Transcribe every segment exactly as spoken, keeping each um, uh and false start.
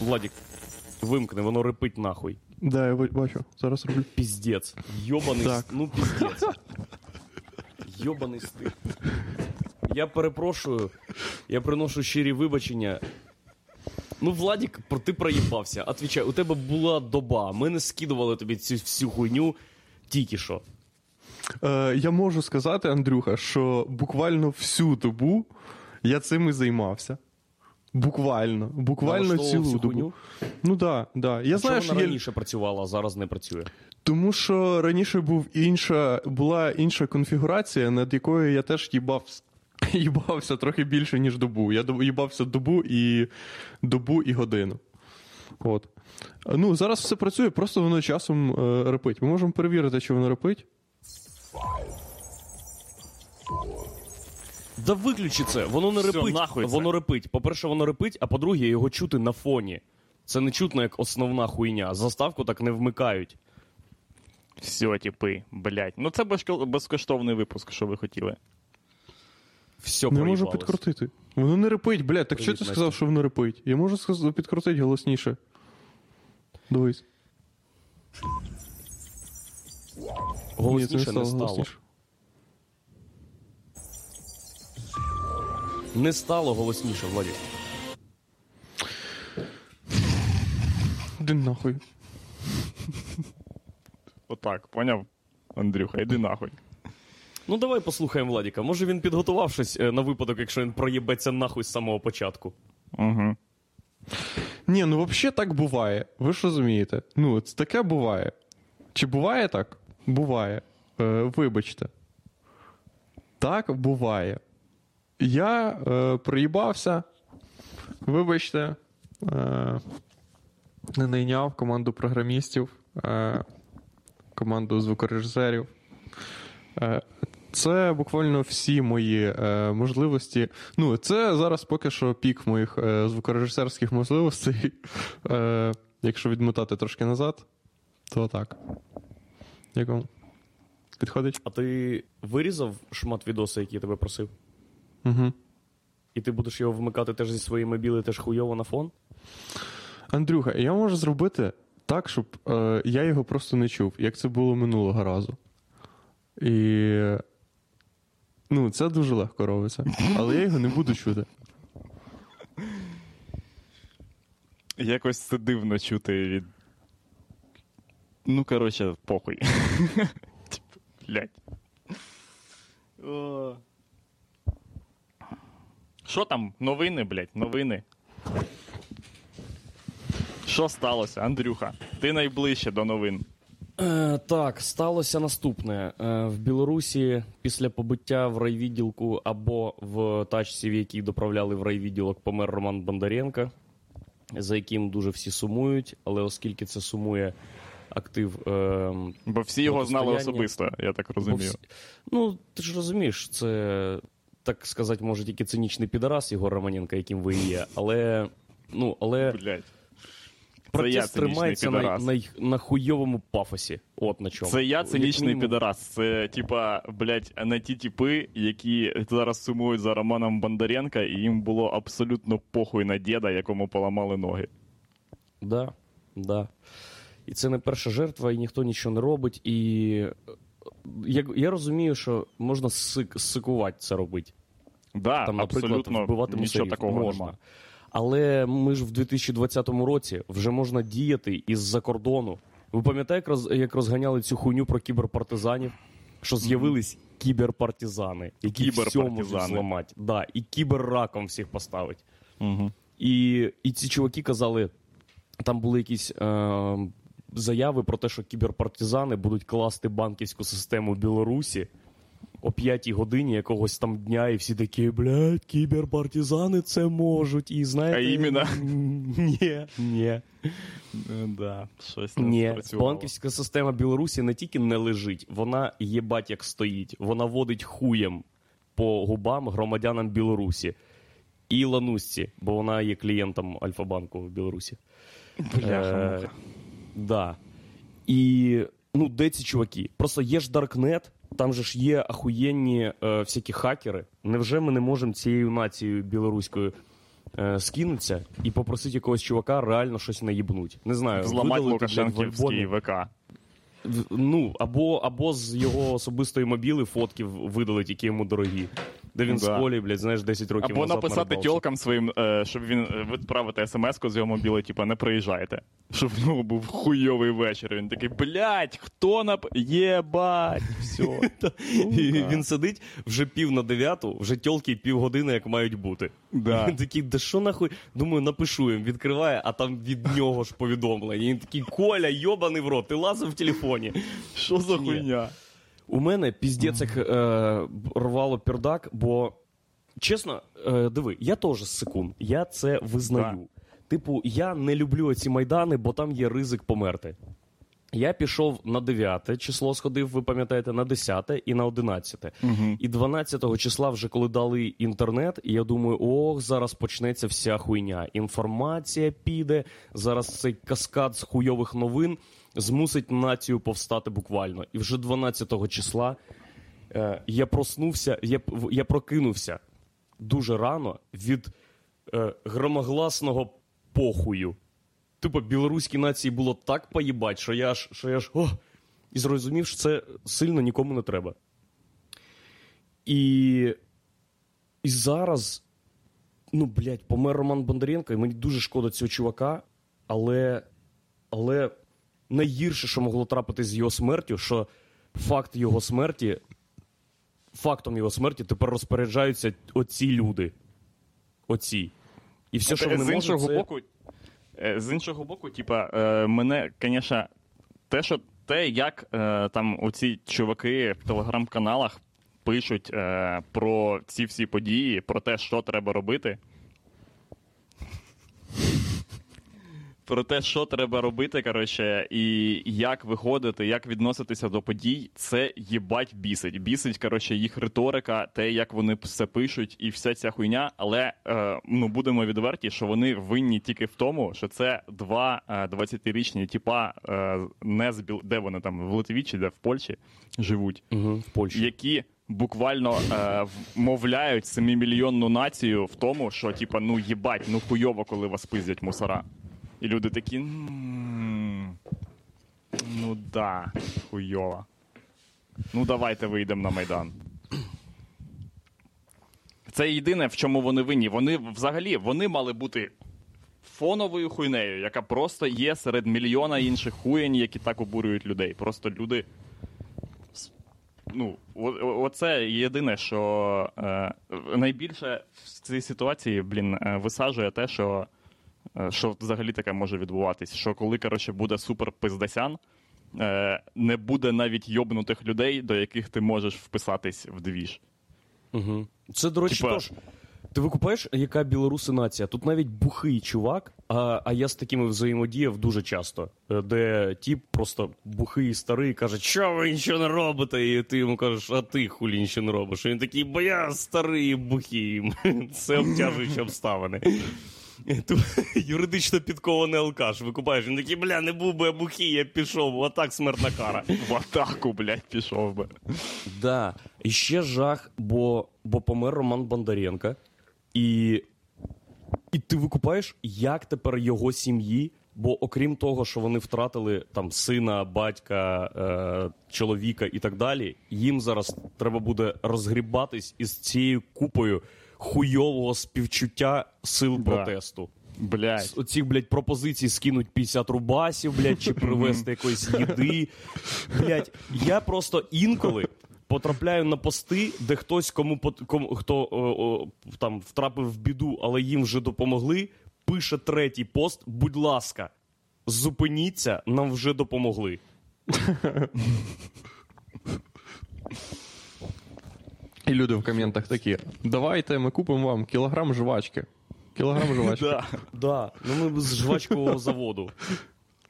Владик, вимкни, воно репить нахуй. Да, я бачу. Зараз роблю. Піздець. Йобаний стиль. Ну, піздець. Йобаний стиль. Я перепрошую, я приношу щирі вибачення. Ну, Владик, ти проїбався. Отвічай, у тебе була доба. Ми не скидували тобі цю всю хуйню тільки що. Е, я можу сказати, Андрюха, що буквально всю добу я цим і займався. Буквально. Буквально цілу добу. Ну, да, да. Я а знаю, що вона я... раніше працювала, а зараз не працює? Тому що раніше був інша, була інша конфігурація, над якою я теж їбався. Їбався трохи більше, ніж добу. Я їбався добу і, добу і годину. От. Ну, зараз все працює, просто воно часом е, репить. Ми можемо перевірити, чи воно репить. Да виключи це, воно не репить. Все, нахуй воно репить. По-перше, воно репить, а по-друге, його чути на фоні. Це не чутно як основна хуйня. Заставку так не вмикають. Все, типи, блять. Ну це безкоштовний випуск, що ви хотіли. Все не можу підкрутити. Воно не репить, блядь. Так що ти сказав, що воно репить? Я можу сказати, підкрутити голосніше. Дивись. Голосніше. Ні, це не стало. Не стало. Не стало голосніше, Владі. Іди нахуй. Отак, поняв, Андрюха? Іди нахуй. Ну, давай послухаємо Владіка. Може, він підготував щось на випадок, якщо він проєбеться нахуй з самого початку. Угу. Ні, ну, взагалі так буває. Ви ж розумієте. Ну, це таке буває. Чи буває так? Буває. Е, вибачте. Так буває. Я е, проїбався. Вибачте. Е, не найняв команду програмістів. Е, команду звукорежисерів. Е, Це буквально всі мої е, можливості. Ну, це зараз поки що пік моїх е, звукорежисерських можливостей. Е, якщо відмотати трошки назад, то так. Як вам? Підходить? А ти вирізав шмат відоса, який я тебе просив? Угу. І ти будеш його вмикати теж зі своєї мобіли, теж хуйово на фон? Андрюха, я можу зробити так, щоб е, я його просто не чув, як це було минулого разу. І... Ну, це дуже легко робиться. Але я його не буду чути. Якось це дивно чути від... Ну, коротше, похуй. Блядь. Що там? Новини, блядь, новини. Що сталося, Андрюха? Ти найближче до новин. Е, так, сталося наступне. Е, в Білорусі після побиття в райвідділку або в тачці, в якій доправляли в райвідділок, помер Роман Бондаренко, за яким дуже всі сумують, але оскільки це сумує актив... Е, бо всі його знали особисто, я так розумію. Всі... Ну, ти ж розумієш, це, так сказати, може тільки цинічний підарас Ігор Романенко, яким ви і є, але... Ну, але... Блядь. Протест тримається на, на, на хуйовому пафосі. От на чому. Це я цинічний мінімум... підарас. Це, типа, блядь, на ті тіпи, які зараз сумують за Романом Бондаренка, і їм було абсолютно похуй на діда, якому поламали ноги. Да, да. І це не перша жертва, і ніхто нічого не робить. І я, я розумію, що можна сик, сикувати це робити. Да, там, абсолютно там, нічого такого можна. Нема. Але ми ж в дві тисячі двадцятому році вже можна діяти із-за кордону. Ви пам'ятаєте, як розганяли цю хуйню про кіберпартизанів? Що з'явились кіберпартизани, які кіберпартизани. Всьому можуть зламати. Да, і кіберраком всіх поставить. Угу. І, і ці чуваки казали, там були якісь е, заяви про те, що кіберпартизани будуть класти банківську систему Білорусі о п'ятій годині якогось там дня, і всі такі, блядь, кіберпартизани це можуть, і знаєте... А іменно? Ні, ні. Да, щось не спрацювало. Банківська система Білорусі не тільки не лежить, вона єбать як стоїть. Вона водить хуєм по губам громадянам Білорусі. І Ланусці, бо вона є клієнтом Альфа-банку в Білорусі. Бляха-муха. Да. І, ну, де ці чуваки? Просто є ж Даркнет, там же ж є ахуєнні е, всякі хакери. Невже ми не можемо цією нацією білоруською е, скинуться і попросить якогось чувака реально щось наїбнуть. Не знаю, зламати Лукашенківський ВК. Ну, або, або з його особистої мобіли фотки видалить, які йому дорогі. Де він да. з полі, блядь, знаєш, десять років або назад. Або написати тілкам своїм, е, щоб він відправити смс-ку з його мобіли, типу, не приїжджайте. Щоб, ну, був хуйовий вечір. Він такий, блядь, хто нап... Єбать, все. Він сидить вже пів на дев'яту, вже тілки півгодини, як мають бути. Да. Він такий, да що нахуй? Думаю, напишу їм, відкриває, а там від нього ж повідомлення. І він такий, Коля, йобаний в рот, ти лазив в телефоні. Що за хуйня? У мене піздець як е, рвало пердак, бо, чесно, е, диви, я теж сикун, я це визнаю. Да. Типу, я не люблю ці майдани, бо там є ризик померти. Я пішов на дев'яте число, сходив, ви пам'ятаєте, на десяте і на одинадцяте. Угу. І дванадцятого числа вже коли дали інтернет, і я думаю, ох, зараз почнеться вся хуйня. Інформація піде, зараз цей каскад з хуйових новин змусить націю повстати буквально. І вже дванадцятого числа е, я проснувся, я, я прокинувся дуже рано від е, громогласного похую. Типу, білоруській нації було так поїбать, що я аж, що я аж, о! І зрозумів, що це сильно нікому не треба. І, і зараз, ну, блядь, помер Роман Бондаренко, і мені дуже шкода цього чувака, але, але найгірше, що могло трапитись з його смертю, що факт його смерті, фактом його смерті тепер розпоряджаються оці люди. Оці. І все, що вони можуть, це... Глибоку... З іншого боку, типа, мене, звісно, те, що те, як там оці чуваки в телеграм-каналах пишуть про ці всі події, про те, що треба робити. Про те, що треба робити, коротше, і як виходити, як відноситися до подій, це їбать бісить. Бісить, коротше, їх риторика, те, як вони все пишуть і вся ця хуйня, але, е, ну, будемо відверті, що вони винні тільки в тому, що це два е, двадцятирічні тіпа, е, не з Біл... де вони там, в Литві чи де, в Польщі живуть, угу, в Польщі. Які... буквально е, вмовляють семимільйонну націю в тому, що типа, ну їбать, ну хуйово, коли вас пиздять мусора. І люди такі, ну да, хуйово. Ну давайте вийдемо на Майдан. Це єдине, в чому вони винні. Вони взагалі, вони мали бути фоновою хуйнею, яка просто є серед мільйона інших хуєнь, які так обурюють людей. Просто люди... Ну, оце єдине, що е, найбільше в цій ситуації, блін, висаджує те, що, е, що взагалі таке може відбуватись. Що коли, коротше, буде супер пиздасян, е, не буде навіть йобнутих людей, до яких ти можеш вписатись в двіж. Угу. Це, до речі, тож, ти викупаєш, яка білоруси нація? Тут навіть бухий чувак, а, а я з такими взаємодіяв дуже часто, де тіп просто бухий, старий, каже, що ви нічого не робите? І ти йому кажеш, а ти хулі нічого не робиш? І він такий, бо я старий, бухий. Це обтяжуючі обставини. Юридично підкований алкаш, викупаєш. Він такий, бля, не був би я бухий, я пішов, в атак смертна кара. В атаку, блядь, пішов би. Да, і ще жах, бо, бо помер Роман Бондаренко. І, і ти викупаєш, як тепер його сім'ї, бо окрім того, що вони втратили там сина, батька, е- чоловіка і так далі, їм зараз треба буде розгрібатись із цією купою хуйового співчуття сил да. протесту. Блядь. Оцих, блядь, пропозицій скинуть п'ятдесят рубасів, блядь, чи привезти якоїсь їди. Блядь, я просто інколи потрапляю на пости, де хтось, кому, кому хто о, о, там втрапив в біду, але їм вже допомогли, пише третій пост, будь ласка, зупиніться, нам вже допомогли. І люди в коментах такі, давайте ми купимо вам кілограм жвачки. Кілограм жвачки. Так, да, ну ми з жвачкового заводу.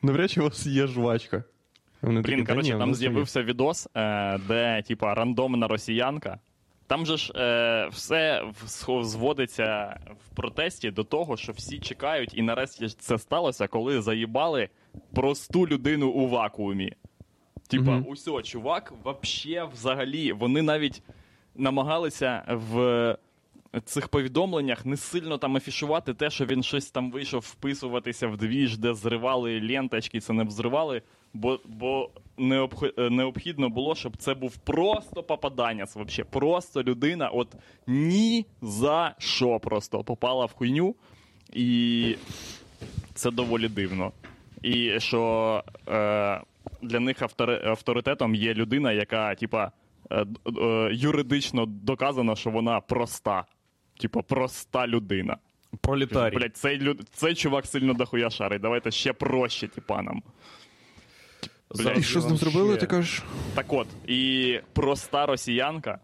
Навряд чи у вас є жвачка. Вони Блін, такі, коротше, ні, там з'явився є. відос, де, типа, рандомна росіянка. Там же ж е, все зводиться в протесті до того, що всі чекають, і нарешті це сталося, коли заїбали просту людину у вакуумі. Типа, mm-hmm. усьо, чувак, вообще, взагалі, вони навіть намагалися в цих повідомленнях не сильно там афішувати те, що він щось там вийшов вписуватися в двіж, де зривали ленточки, це не взривали, бо, бо необхідно було, щоб це був просто попаданець, вообще. Просто людина от ні за що просто попала в хуйню, і це доволі дивно. І що е, для них авторитетом є людина, яка, типа, юридично доказано, що вона проста. Типа, проста людина. Пролетарій. Блять, цей, люд... цей чувак сильно дохуя шарить. Давайте ще проще, типа, нам. І що з ним зробили, ще... ти кажеш? Так от, і проста росіянка.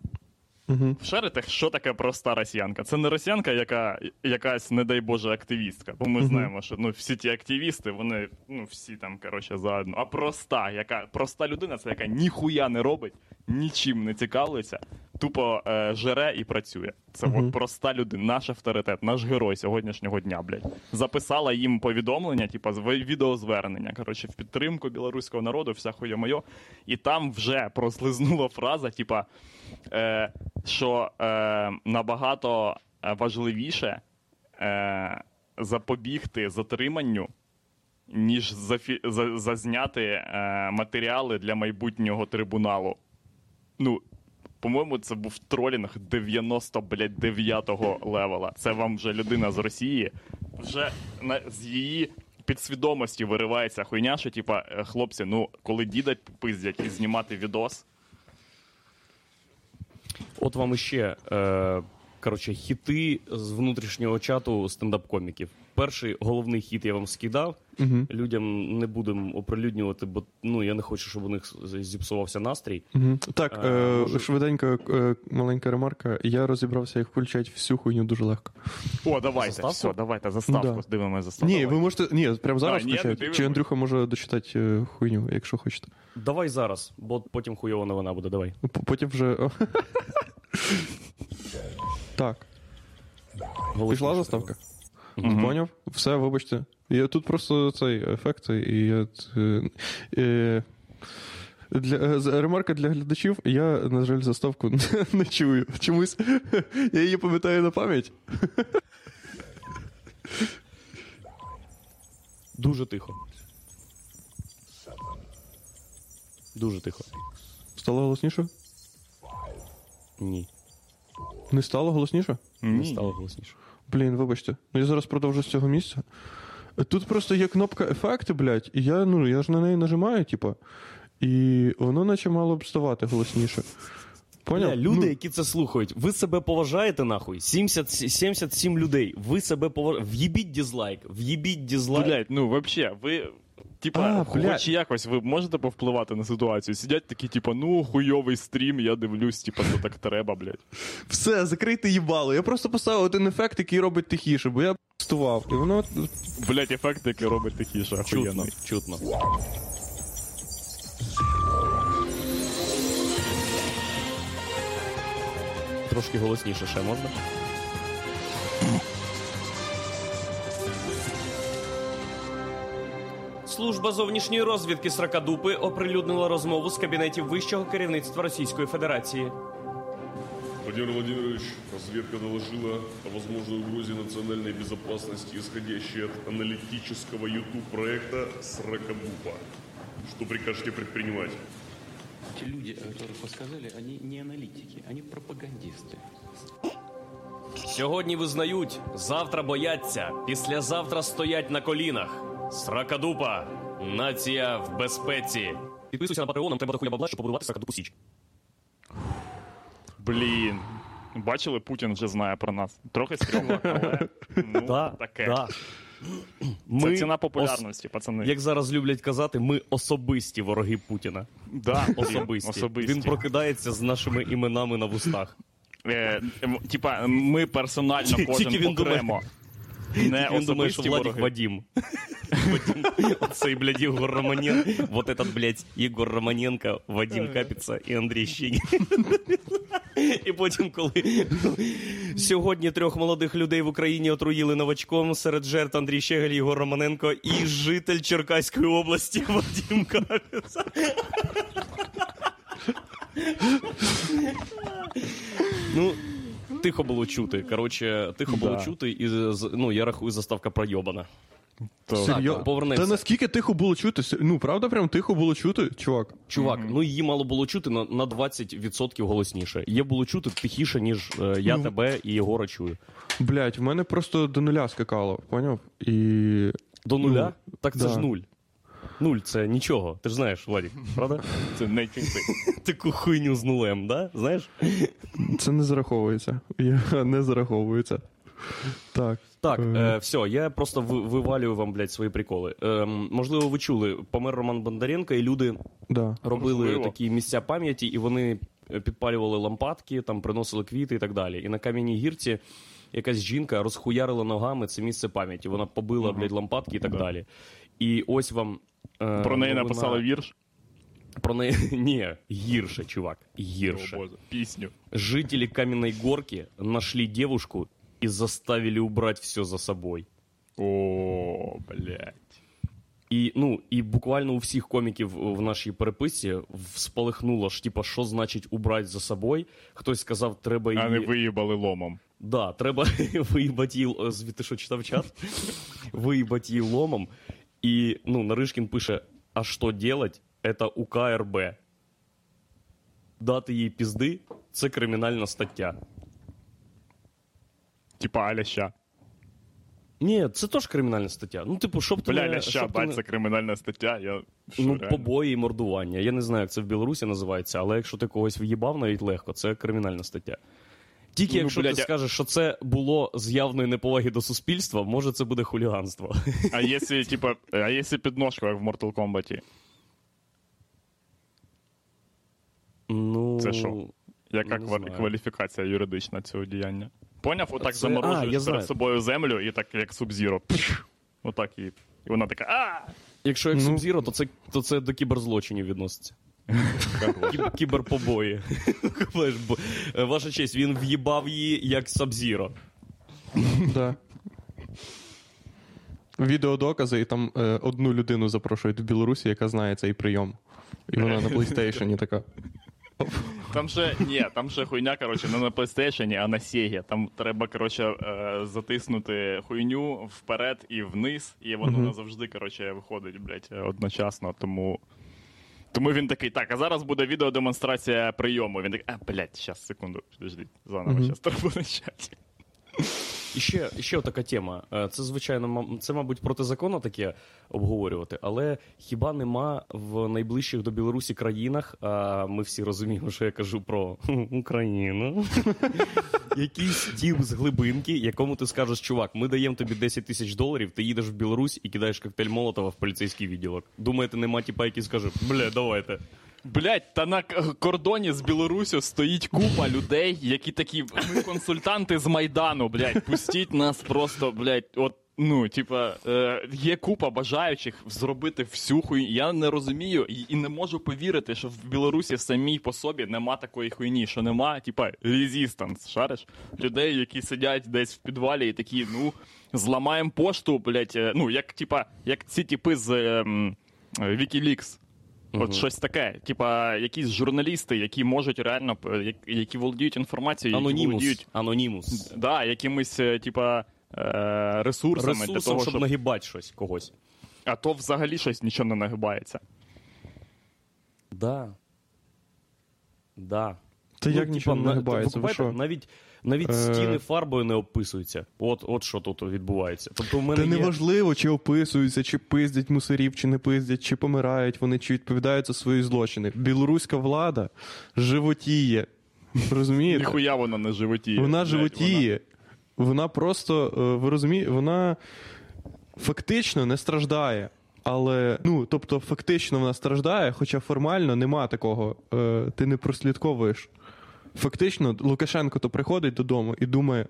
Угу. Шарите, що таке проста росіянка? Це не росіянка, яка якась, не дай Боже, активістка. Бо ми угу. знаємо, що ну, всі ті активісти, вони ну, всі там, коротше, заодно. А проста, яка, проста людина, це яка ніхуя не робить, нічим не цікавиться, тупо е, жере і працює. Це угу. от проста людина, наш авторитет, наш герой сьогоднішнього дня, блядь. Записала їм повідомлення, типа відеозвернення, коротше, в підтримку білоруського народу, вся хуя моє. І там вже прослизнула фраза, типа, е, що е, набагато важливіше е, запобігти затриманню, ніж зафі, за, зазняти е, матеріали для майбутнього трибуналу. Ну, по-моєму, це був тролінг дев'яносто дев'ятого левела. Це вам вже людина з Росії. Вже на, з її підсвідомості виривається хуйня, що, типа, хлопці, ну, коли діда пиздять і знімати відос. От вам іще, е, коротше, хіти з внутрішнього чату стендап-коміків. Перший головний хіт я вам скидав. Uh-huh. Людям не будемо оприлюднювати, бо ну, я не хочу, щоб у них зіпсувався настрій. Uh-huh. Так, а, е- може... швиденько, е- маленька ремарка. Я розібрався, як включать всю хуйню дуже легко. О, давайте, заставку? Все, давайте заставку, да. Дивимося заставку. Ні, ви можете, ні, прямо зараз включати. Чи Андрюха може дочитати е- хуйню, якщо хочете. Давай зараз, бо потім хуйова новина буде, давай. Потім вже... Так. Пішла заставка? Mm-hmm. Поняв? Все, вибачте. Я тут просто цей ефект, і я... Е, для, ремарка для глядачів, я, на жаль, заставку не, не чую. Чомусь я її пам'ятаю на пам'ять. Дуже тихо. Дуже тихо. Стало голосніше? Ні. Не стало голосніше? Ні. Не стало голосніше. Блін, вибачте. Ну я зараз продовжу з цього місця. Тут просто є кнопка ефекти, блядь, і я, ну, я ж на неї нажимаю, типа. І воно наче мало б ставати голосніше. Поняв? Бля, люди, ну... які це слухають, ви себе поважаєте, нахуй? сімдесят сім людей. Ви себе поважаєте. В'їбіть дізлайк. В'їбіть дізлайк. Блядь, ну, вообще, ви... Типа, хоч якось ви можете повпливати на ситуацію? Сидять такі, типа, ну, хуйовий стрім, я дивлюсь, типа, ну так треба, блядь. Все, закрийте їбало. Я просто поставив один ефект, який робить тихіше, бо я п***стував. І воно... Блядь, ефект, який робить тихіше, охуєнно. Чутно, чутно. Трошки голосніше ще можна? Служба зовнішньої розвідки Сракадупи оприлюднила розмову з кабінетів вищого керівництва Російської Федерації. Владимир Владимирович, разведка доложила о возможной угрозе национальной безопасности, исходящей от аналитического YouTube-проекта Сракадупа. Что прикажете предпринимать? Те люди, о которых вы сказали, они не аналитики, они пропагандисты. Сьогодні визнають, завтра бояться, післязавтра стоять на колінах. Сракадупа. Нація в безпеці. Підписуйся на Патреон, треба дохуя бабла, щоб побудувати Сракадупу Січ. Блін. Бачили, Путін вже знає про нас. Трохи стрьомно, але ну, да, таке. Да. Це ми ціна популярності, ос... пацани. Як зараз люблять казати, ми особисті вороги Путіна. Да, особисті. особисті. Він прокидається з нашими іменами на вустах. Е, типа, ми персонально кожен окремо. Не особисті вороги. Вадим. Оцей, блядь, Ігор Романенко. Вот этот, блядь, Ігор Романенко, Вадим Капіца і Андрій Щегель. І потім, коли сьогодні трьох молодих людей в Україні отруїли новачком, серед жертв Андрій Щегель, Ігор Романенко і житель Черкаської області Вадим Капіца. Ну, тихо було чути. Коротше, тихо було да. чути, і ну, я рахую, заставка пройобана. Серйозно? Та наскільки тихо було чути? Ну, правда, прям тихо було чути, чувак? Чувак, mm-hmm. ну її мало було чути на, на двадцять відсотків голосніше. Її було чути тихіше, ніж е, я ну, тебе і Єгора чую. Блять, в мене просто до нуля скакало, поняв? І... До нуля? Ну, так це да. ж нуль. Нуль – це нічого. Ти ж знаєш, Владік, правда? Це не чути. Таку хуйню з нулем, да? Знаєш? Це не зараховується. Я не зараховується. Так. Так, е, все, я просто вивалюю вам, блядь, свої приколи. Е, можливо, ви чули, помер Роман Бондаренко, і люди да. робили можливо. такі місця пам'яті, і вони підпалювали лампадки, там приносили квіти і так далі. І на Кам'яній гірці якась жінка розхуярила ногами це місце пам'яті. Вона побила, угу. блядь, лампадки і так да. далі. І ось вам... Е, про неї новина... написали вірш? Про неї... Ні, гірше, чувак, гірше. О, Боже. Пісню. Жителі Кам'яної горки нашли дівушку и заставили убрать все за собой. О, блядь. І, ну, і буквально у всіх коміків в нашій переписці вспалихнуло, ж, типа, що значить убрать за собой. Хтось сказав, треба її... А не виїбали ломом. Да, треба виїбати її... Ти що, читав чат? Виїбати її ломом. І, ну, Наришкін пише, а що делать? Это УК РБ. Дати їй пізди – це кримінальна стаття. Типа а ляща. Ні, це теж кримінальна стаття. Ну, типу, щоб ти... Бля, не, ляща, бать, не... це кримінальна стаття. Я... Що, ну, реально? Побої і мордування. Я не знаю, як це в Білорусі називається, але якщо ти когось в'їбав навіть легко, це кримінальна стаття. Тільки ну, якщо блядь, ти я... скажеш, що це було з явної неповаги до суспільства, може це буде хуліганство. А якщо, типа, а якщо підножка, як в Mortal Kombat? Ну... Це що? Яка кваліфікація юридична цього діяння? Поняв? Отак це... заморожуєш перед собою землю і так, як Субзіро. Отак і... і вона така а якщо як ну... Субзіро, то це, то це до кіберзлочинів відноситься. Кіберпобої. Ваша честь, він в'їбав її як Субзіро. Так. Відеодокази, і там е, одну людину запрошують в Білорусі, яка знає цей прийом. І вона на Плейстейшені така. Там ще, ні, там ще хуйня, короче, не на PlayStation, а на Sega. Там треба, короче, затиснути хуйню вперед і вниз, і воно mm-hmm. назавжди, короче, виходить, блядь, одночасно, тому... Тому він такий, так, а зараз буде відеодемонстрація прийому. Він такий, а, блядь, щас, секунду, підожди, заново, mm-hmm. щас треба почати. І ще, ще така тема. Це, звичайно, це, мабуть, протизаконно таке обговорювати, але хіба нема в найближчих до Білорусі країнах, а ми всі розуміємо, що я кажу про Україну, якийсь тіп з глибинки, якому ти скажеш, чувак, ми даємо тобі десять тисяч доларів, ти їдеш в Білорусь і кидаєш коктейль Молотова в поліцейський відділок. Думаєте, нема тіпа, який скаже, бля, давайте. Блять, та на кордоні з Білоруссю стоїть купа людей, які такі, ми консультанти з Майдану, блять, пустіть нас просто, блять, от, ну, типа, е, є купа бажаючих зробити всю хуйню. Я не розумію і, і не можу повірити, що в Білорусі самій по собі нема такої хуйні, що нема, типа, резистанс, шариш? Людей, які сидять десь в підвалі і такі, ну, зламаємо пошту, блять, е, ну, як, типа, як ці типи з е, е, Вікілікс. От угу. щось таке, типа якісь журналісти, які можуть реально, які володіють інформацією, які Анонімус. володіють... Анонімус. Так, да, якимись, типа, ресурсами. Ресурсом, для того, щоб... щоб нагибати щось когось. А то взагалі щось нічого не нагибається. Да. Да. Та ну, як типа, нічого не нагибається? Ви що? Навіть... Навіть стіни фарбою не описуються. От, от що тут відбувається. Тобто в мене Та є... неважливо, чи описуються, чи пиздять мусорів, чи не пиздять, чи помирають вони, чи відповідають за свої злочини. Білоруська влада животіє. Розумієте? Ніхуя вона не животіє. Вона блядь, животіє. Вона... вона просто, ви розумієте, вона фактично не страждає. Але, ну, тобто фактично вона страждає, хоча формально нема такого. Ти не прослідковуєш. Фактично, Лукашенко то приходить додому і думає,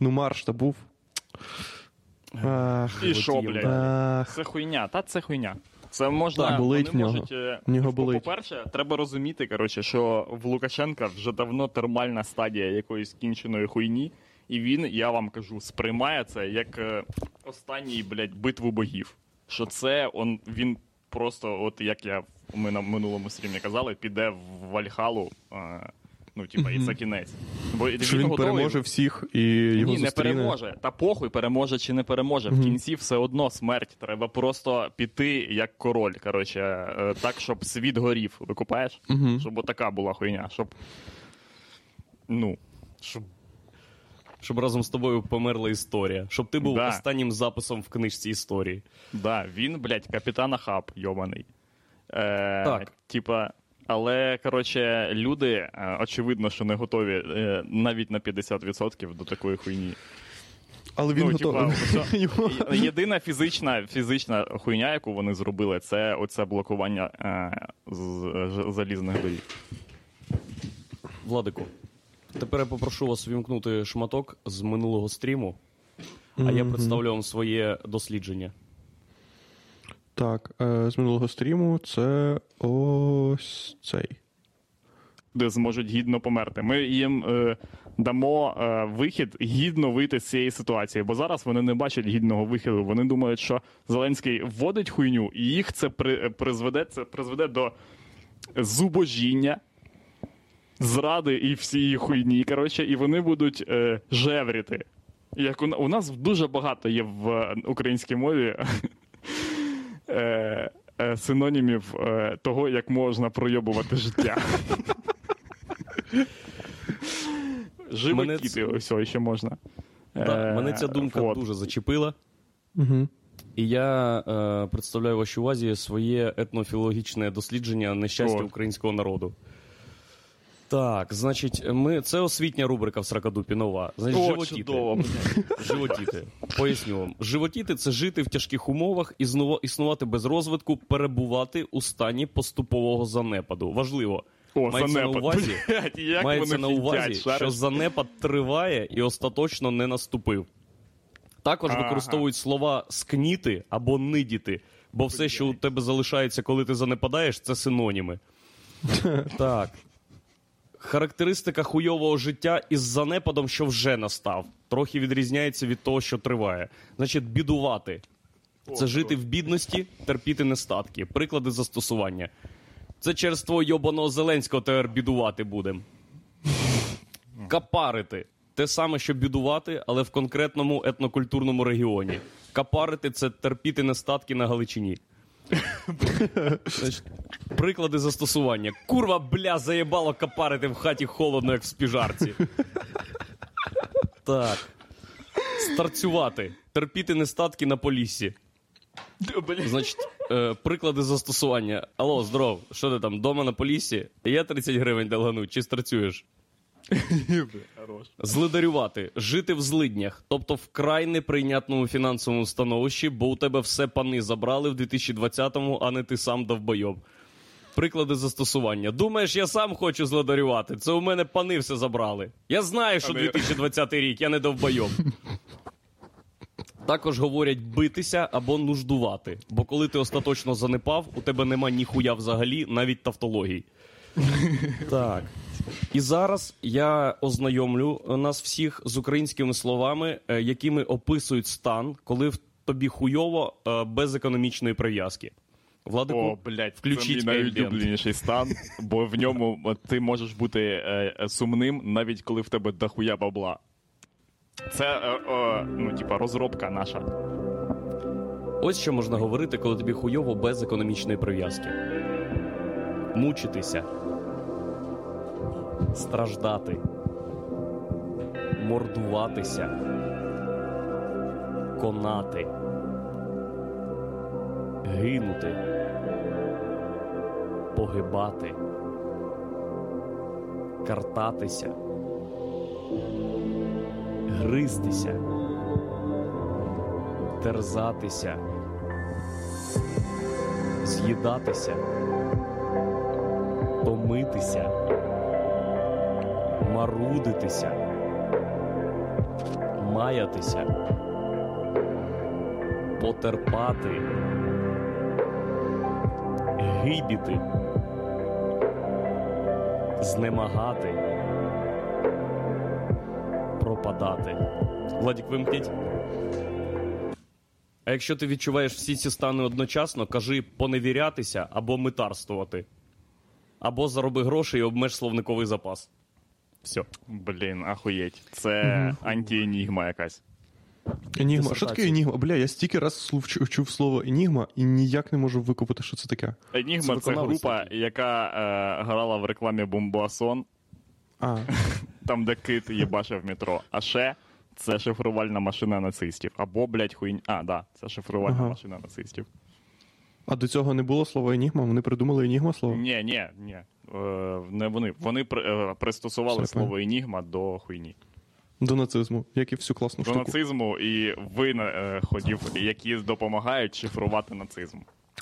ну марш-то був. Ах, і що, блядь? Ах. Це хуйня, та це хуйня. Це можна, так, вони нього. можуть... Нього болить. По-перше, треба розуміти, коротше, що в Лукашенка вже давно термальна стадія якоїсь кінченої хуйні, і він, я вам кажу, сприймає це як останній, блядь, битву богів. Що це, он, він просто, от як я, ми на минулому стрімі казали, піде в Вальхалу... Ну, типа, і це кінець. Бо що він готовий... переможе всіх і його Ні, зустріне. Не переможе. Та похуй, переможе чи не переможе. В кінці все одно смерть. Треба просто піти як король, коротше, так, щоб світ горів. Викупаєш? Щоб отака була хуйня. Щоб, ну, щоб... Щоб разом з тобою померла історія. Щоб ти був да. останнім записом в книжці історії. Так, да, він, блядь, капітан Ахаб, йобаний. Е, так. Типа... Але, коротше, люди, очевидно, що не готові навіть на п'ятдесят відсотків до такої хуйні. Але він ну, готовий. Типу, єдина фізична, фізична хуйня, яку вони зробили, це оце блокування е, з, з, залізних доріг. Владику, тепер я попрошу вас увімкнути шматок з минулого стріму, mm-hmm. а я представлю вам своє дослідження. Так, з минулого стріму це ось цей. Де зможуть гідно померти. Ми їм е, дамо е, вихід гідно вийти з цієї ситуації. Бо зараз вони не бачать гідного виходу. Вони думають, що Зеленський вводить хуйню, і їх це при, призведе, це призведе до зубожіння, зради і всієї хуйні, коротше, і вони будуть е, жевріти. Як у, у нас дуже багато є в українській мові... Е, е, синонімів е, того, як можна пройобувати життя. Живокіти, ось ось ще можна. Да, е, мене ця думка вот. дуже зачепила. Угу. І я е, представляю вашій увазі своє етнофілологічне дослідження нещастя вот. українського народу. Так, значить, ми... це освітня рубрика в Сракадупі нова. Значить, О, животіти. Чудово. Животіти. Поясню вам. Животіти – це жити в тяжких умовах, існувати без розвитку, перебувати у стані поступового занепаду. Важливо. О, мається занепад. на увазі, Блять, мається на увазі шариш. що занепад триває і остаточно не наступив. Також ага. використовують слова «скніти» або «нидіти», бо все, що у тебе залишається, коли ти занепадаєш – це синоніми. Так. Характеристика хуйового життя із занепадом, що вже настав, трохи відрізняється від того, що триває. Значить, бідувати. Це жити в бідності, терпіти нестатки. Приклади застосування. Це через твого йобаного Зеленського тепер бідувати будем. Капарити. Те саме, що бідувати, але в конкретному етнокультурному регіоні. Капарити – це терпіти нестатки на Галичині. Значить, приклади застосування. Курва, бля, заєбало капарити в хаті холодно, як в спіжарці. Так. Старцювати. Терпіти нестатки на Поліссі. Значить, е, приклади застосування. Алло, здоров, що ти там, дома на Поліссі? Я тридцять гривень долгану, чи старцюєш? Злидарювати. Жити в злиднях, тобто в край неприйнятному фінансовому становищі, бо у тебе все пани забрали в дві тисячі двадцятому, а не ти сам довбойоб. Приклади застосування. Думаєш, я сам хочу злидарювати? Це у мене пани все забрали. Я знаю, що дві тисячі двадцятий рік, я не довбойоб. Також говорять битися або нуждувати, бо коли ти остаточно занепав, у тебе нема ніхуя взагалі, навіть тавтологій. Так. І зараз я ознайомлю нас всіх з українськими словами, якими описують стан, коли в тобі хуйово без економічної прив'язки. Владику, О, блядь, включіть це мій найулюбленіший стан, бо в ньому ти можеш бути сумним, навіть коли в тебе дохуя бабла. Це, ну, типа, розробка наша. Ось що можна говорити, коли тобі хуйово без економічної прив'язки. Мучитися. Страждати. Мордуватися. Конати. Гинути. Погибати. Картатися. Гризтися. Терзатися. З'їдатися. Томитися. Марудитися. Маятися. Потерпати. Гибіти. Знемагати. Пропадати. Владик, вимкніть. А якщо ти відчуваєш всі ці стани одночасно, кажи поневірятися або митарствувати. Або зароби гроші і обмеж словниковий запас. Все. Блін, ахуєть. Це угу. анті-енігма якась. Енігма. Що таке енігма? Бля, я стільки раз чув, чув слово енігма і ніяк не можу викупити, що це таке. Енігма – це група, яка е, грала в рекламі Бомбоасон. А. Там, де кит їбашив метро. А ще це шифрувальна машина нацистів. Або, блядь, хуйня. А, да, це шифрувальна ага. машина нацистів. А до цього не було слова енігма? Вони придумали енігма слово? Ні, ні, ні. Е, не вони. Вони при, е, пристосували все, слово енігма до хуйні. До нацизму, як і всю класну штуку. До нацизму і винаходів, які допомагають шифрувати нацизм.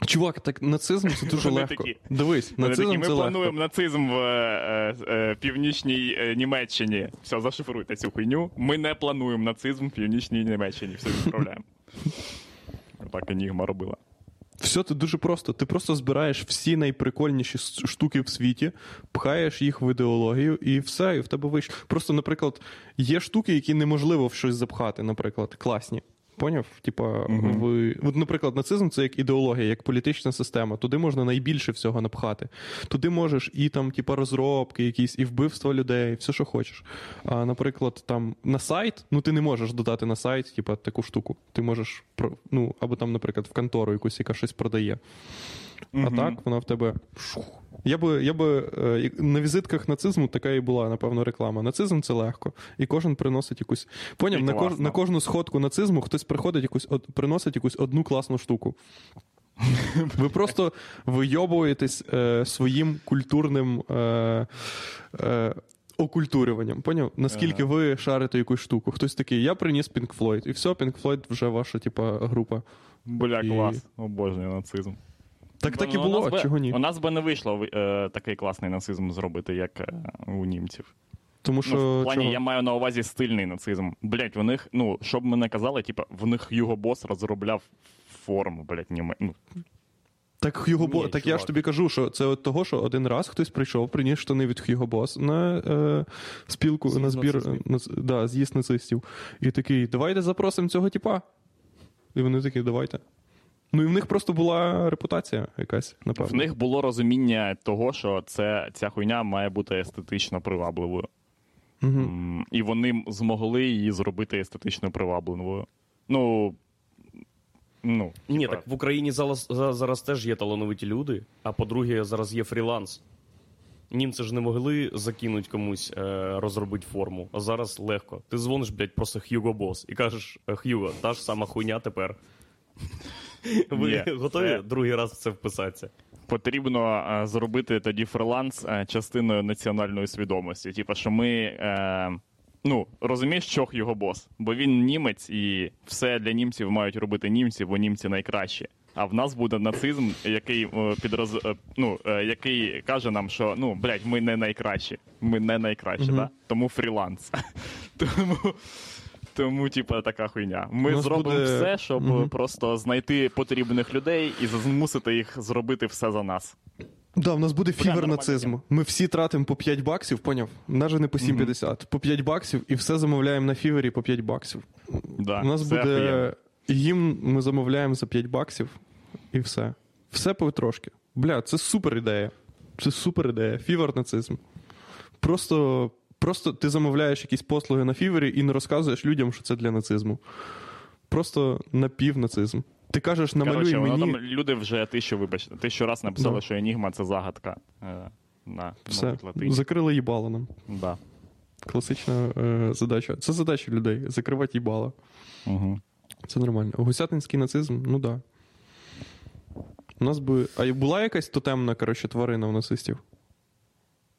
Чувак, так нацизм це дуже легко. Такі. Дивись, нацизм такі, ми це легко. Ми плануємо нацизм в е, е, північній е, Німеччині. Все, зашифруйте цю хуйню. Ми не плануємо нацизм в північній Німеччині. Все відправляємо. Так енігма робила. Все це дуже просто. Ти просто збираєш всі найприкольніші штуки в світі, пхаєш їх в ідеологію, і все, і в тебе вийшло. Просто, наприклад, є штуки, які неможливо в щось запхати, наприклад, класні. Поняв? Типа, mm-hmm. ви... От, наприклад, нацизм – це як ідеологія, як політична система. Туди можна найбільше всього напхати. Туди можеш і там, типа, розробки якісь, і вбивства людей, все, що хочеш. А, наприклад, там, на сайт, ну, ти не можеш додати на сайт, типа, таку штуку. Ти можеш, ну, або там, наприклад, в контору якусь, яка щось продає. Mm-hmm. А так, вона в тебе... Я би, я би... На візитках нацизму така і була, напевно, реклама. Нацизм – це легко. І кожен приносить якусь... Поняв, на, кож... на кожну сходку нацизму хтось приходить, якусь... приносить якусь одну класну штуку. Ви просто вийобуєтесь е, своїм культурним... Е, е, окультурюванням, поняв? Наскільки ви шарите якусь штуку. Хтось такий, я приніс Pink Floyd. І все, Pink Floyd вже ваша, типа, група. Бля, і... клас. Обожнюю нацизм. Так, так і було, би, чого ні? У нас би не вийшло е, такий класний нацизм зробити, як е, у німців. Тому що... Ну, в плані, чого? Я маю на увазі стильний нацизм. Блять, в них, ну, що б ми не казали, типа, в них Hugo Boss розробляв форму, блять, німе... Ну. Так, Hugo Boss, так я ж тобі кажу, що це от того, що один раз хтось прийшов, приніс штани від Hugo Boss на е, спілку, з'їзд на збір, на, да, з'їзд нацистів. І такий, давайте запросимо цього типа. І вони такі, давайте. Ну, і в них просто була репутація якась, напевно. В них було розуміння того, що це, ця хуйня має бути естетично привабливою. Угу. І вони змогли її зробити естетично привабливою. Ну, ну. Ні, так в Україні зараз, зараз теж є талановиті люди, а по-друге, зараз є фріланс. Німці ж не могли закинути комусь е, розробити форму, а зараз легко. Ти дзвониш, блядь, просто Hugo Boss і кажеш, Hugo, та ж сама хуйня тепер. Ви yeah. готові yeah. другий раз в це вписатися? Потрібно а, зробити тоді фриланс а, частиною національної свідомості. Типа, що ми... А, ну, розумієш, що його бос? Бо він німець, і все для німців мають робити німці, бо німці найкращі. А в нас буде нацизм, який, підроз... ну, який каже нам, що, ну, блядь, ми не найкращі. Ми не найкращі, mm-hmm. да? Тому фриланс. Тому... Тому, типа, така хуйня. Ми зробимо буде... все, щоб mm-hmm. просто знайти потрібних людей і змусити їх зробити все за нас. Так, да, в нас буде фівер нацизму. Ми всі тратимо по п'ять баксів, поняв? Навіть не по сім п'ятдесят, mm-hmm. по п'ять баксів і все замовляємо на фівері по п'ять баксів. Да, у нас буде гімн, ми замовляємо за п'ять баксів і все. Все потрошки. Бля, це супер ідея. Це супер ідея. Фівер нацизм. Просто... Просто ти замовляєш якісь послуги на фівері і не розказуєш людям, що це для нацизму. Просто напівнацизм. Ти кажеш, намалюй Короче, мені... Короче, люди вже тисячу, вибачте, тисячу раз написали, да. що енігма – це загадка. Е, на, Все, на закрили їбало нам. Да. Класична е, задача. Це задача людей – закривати їбало. Угу. Це нормально. Гусятинський нацизм – ну да. У нас би... А була якась тотемна, коротше, тварина у нацистів?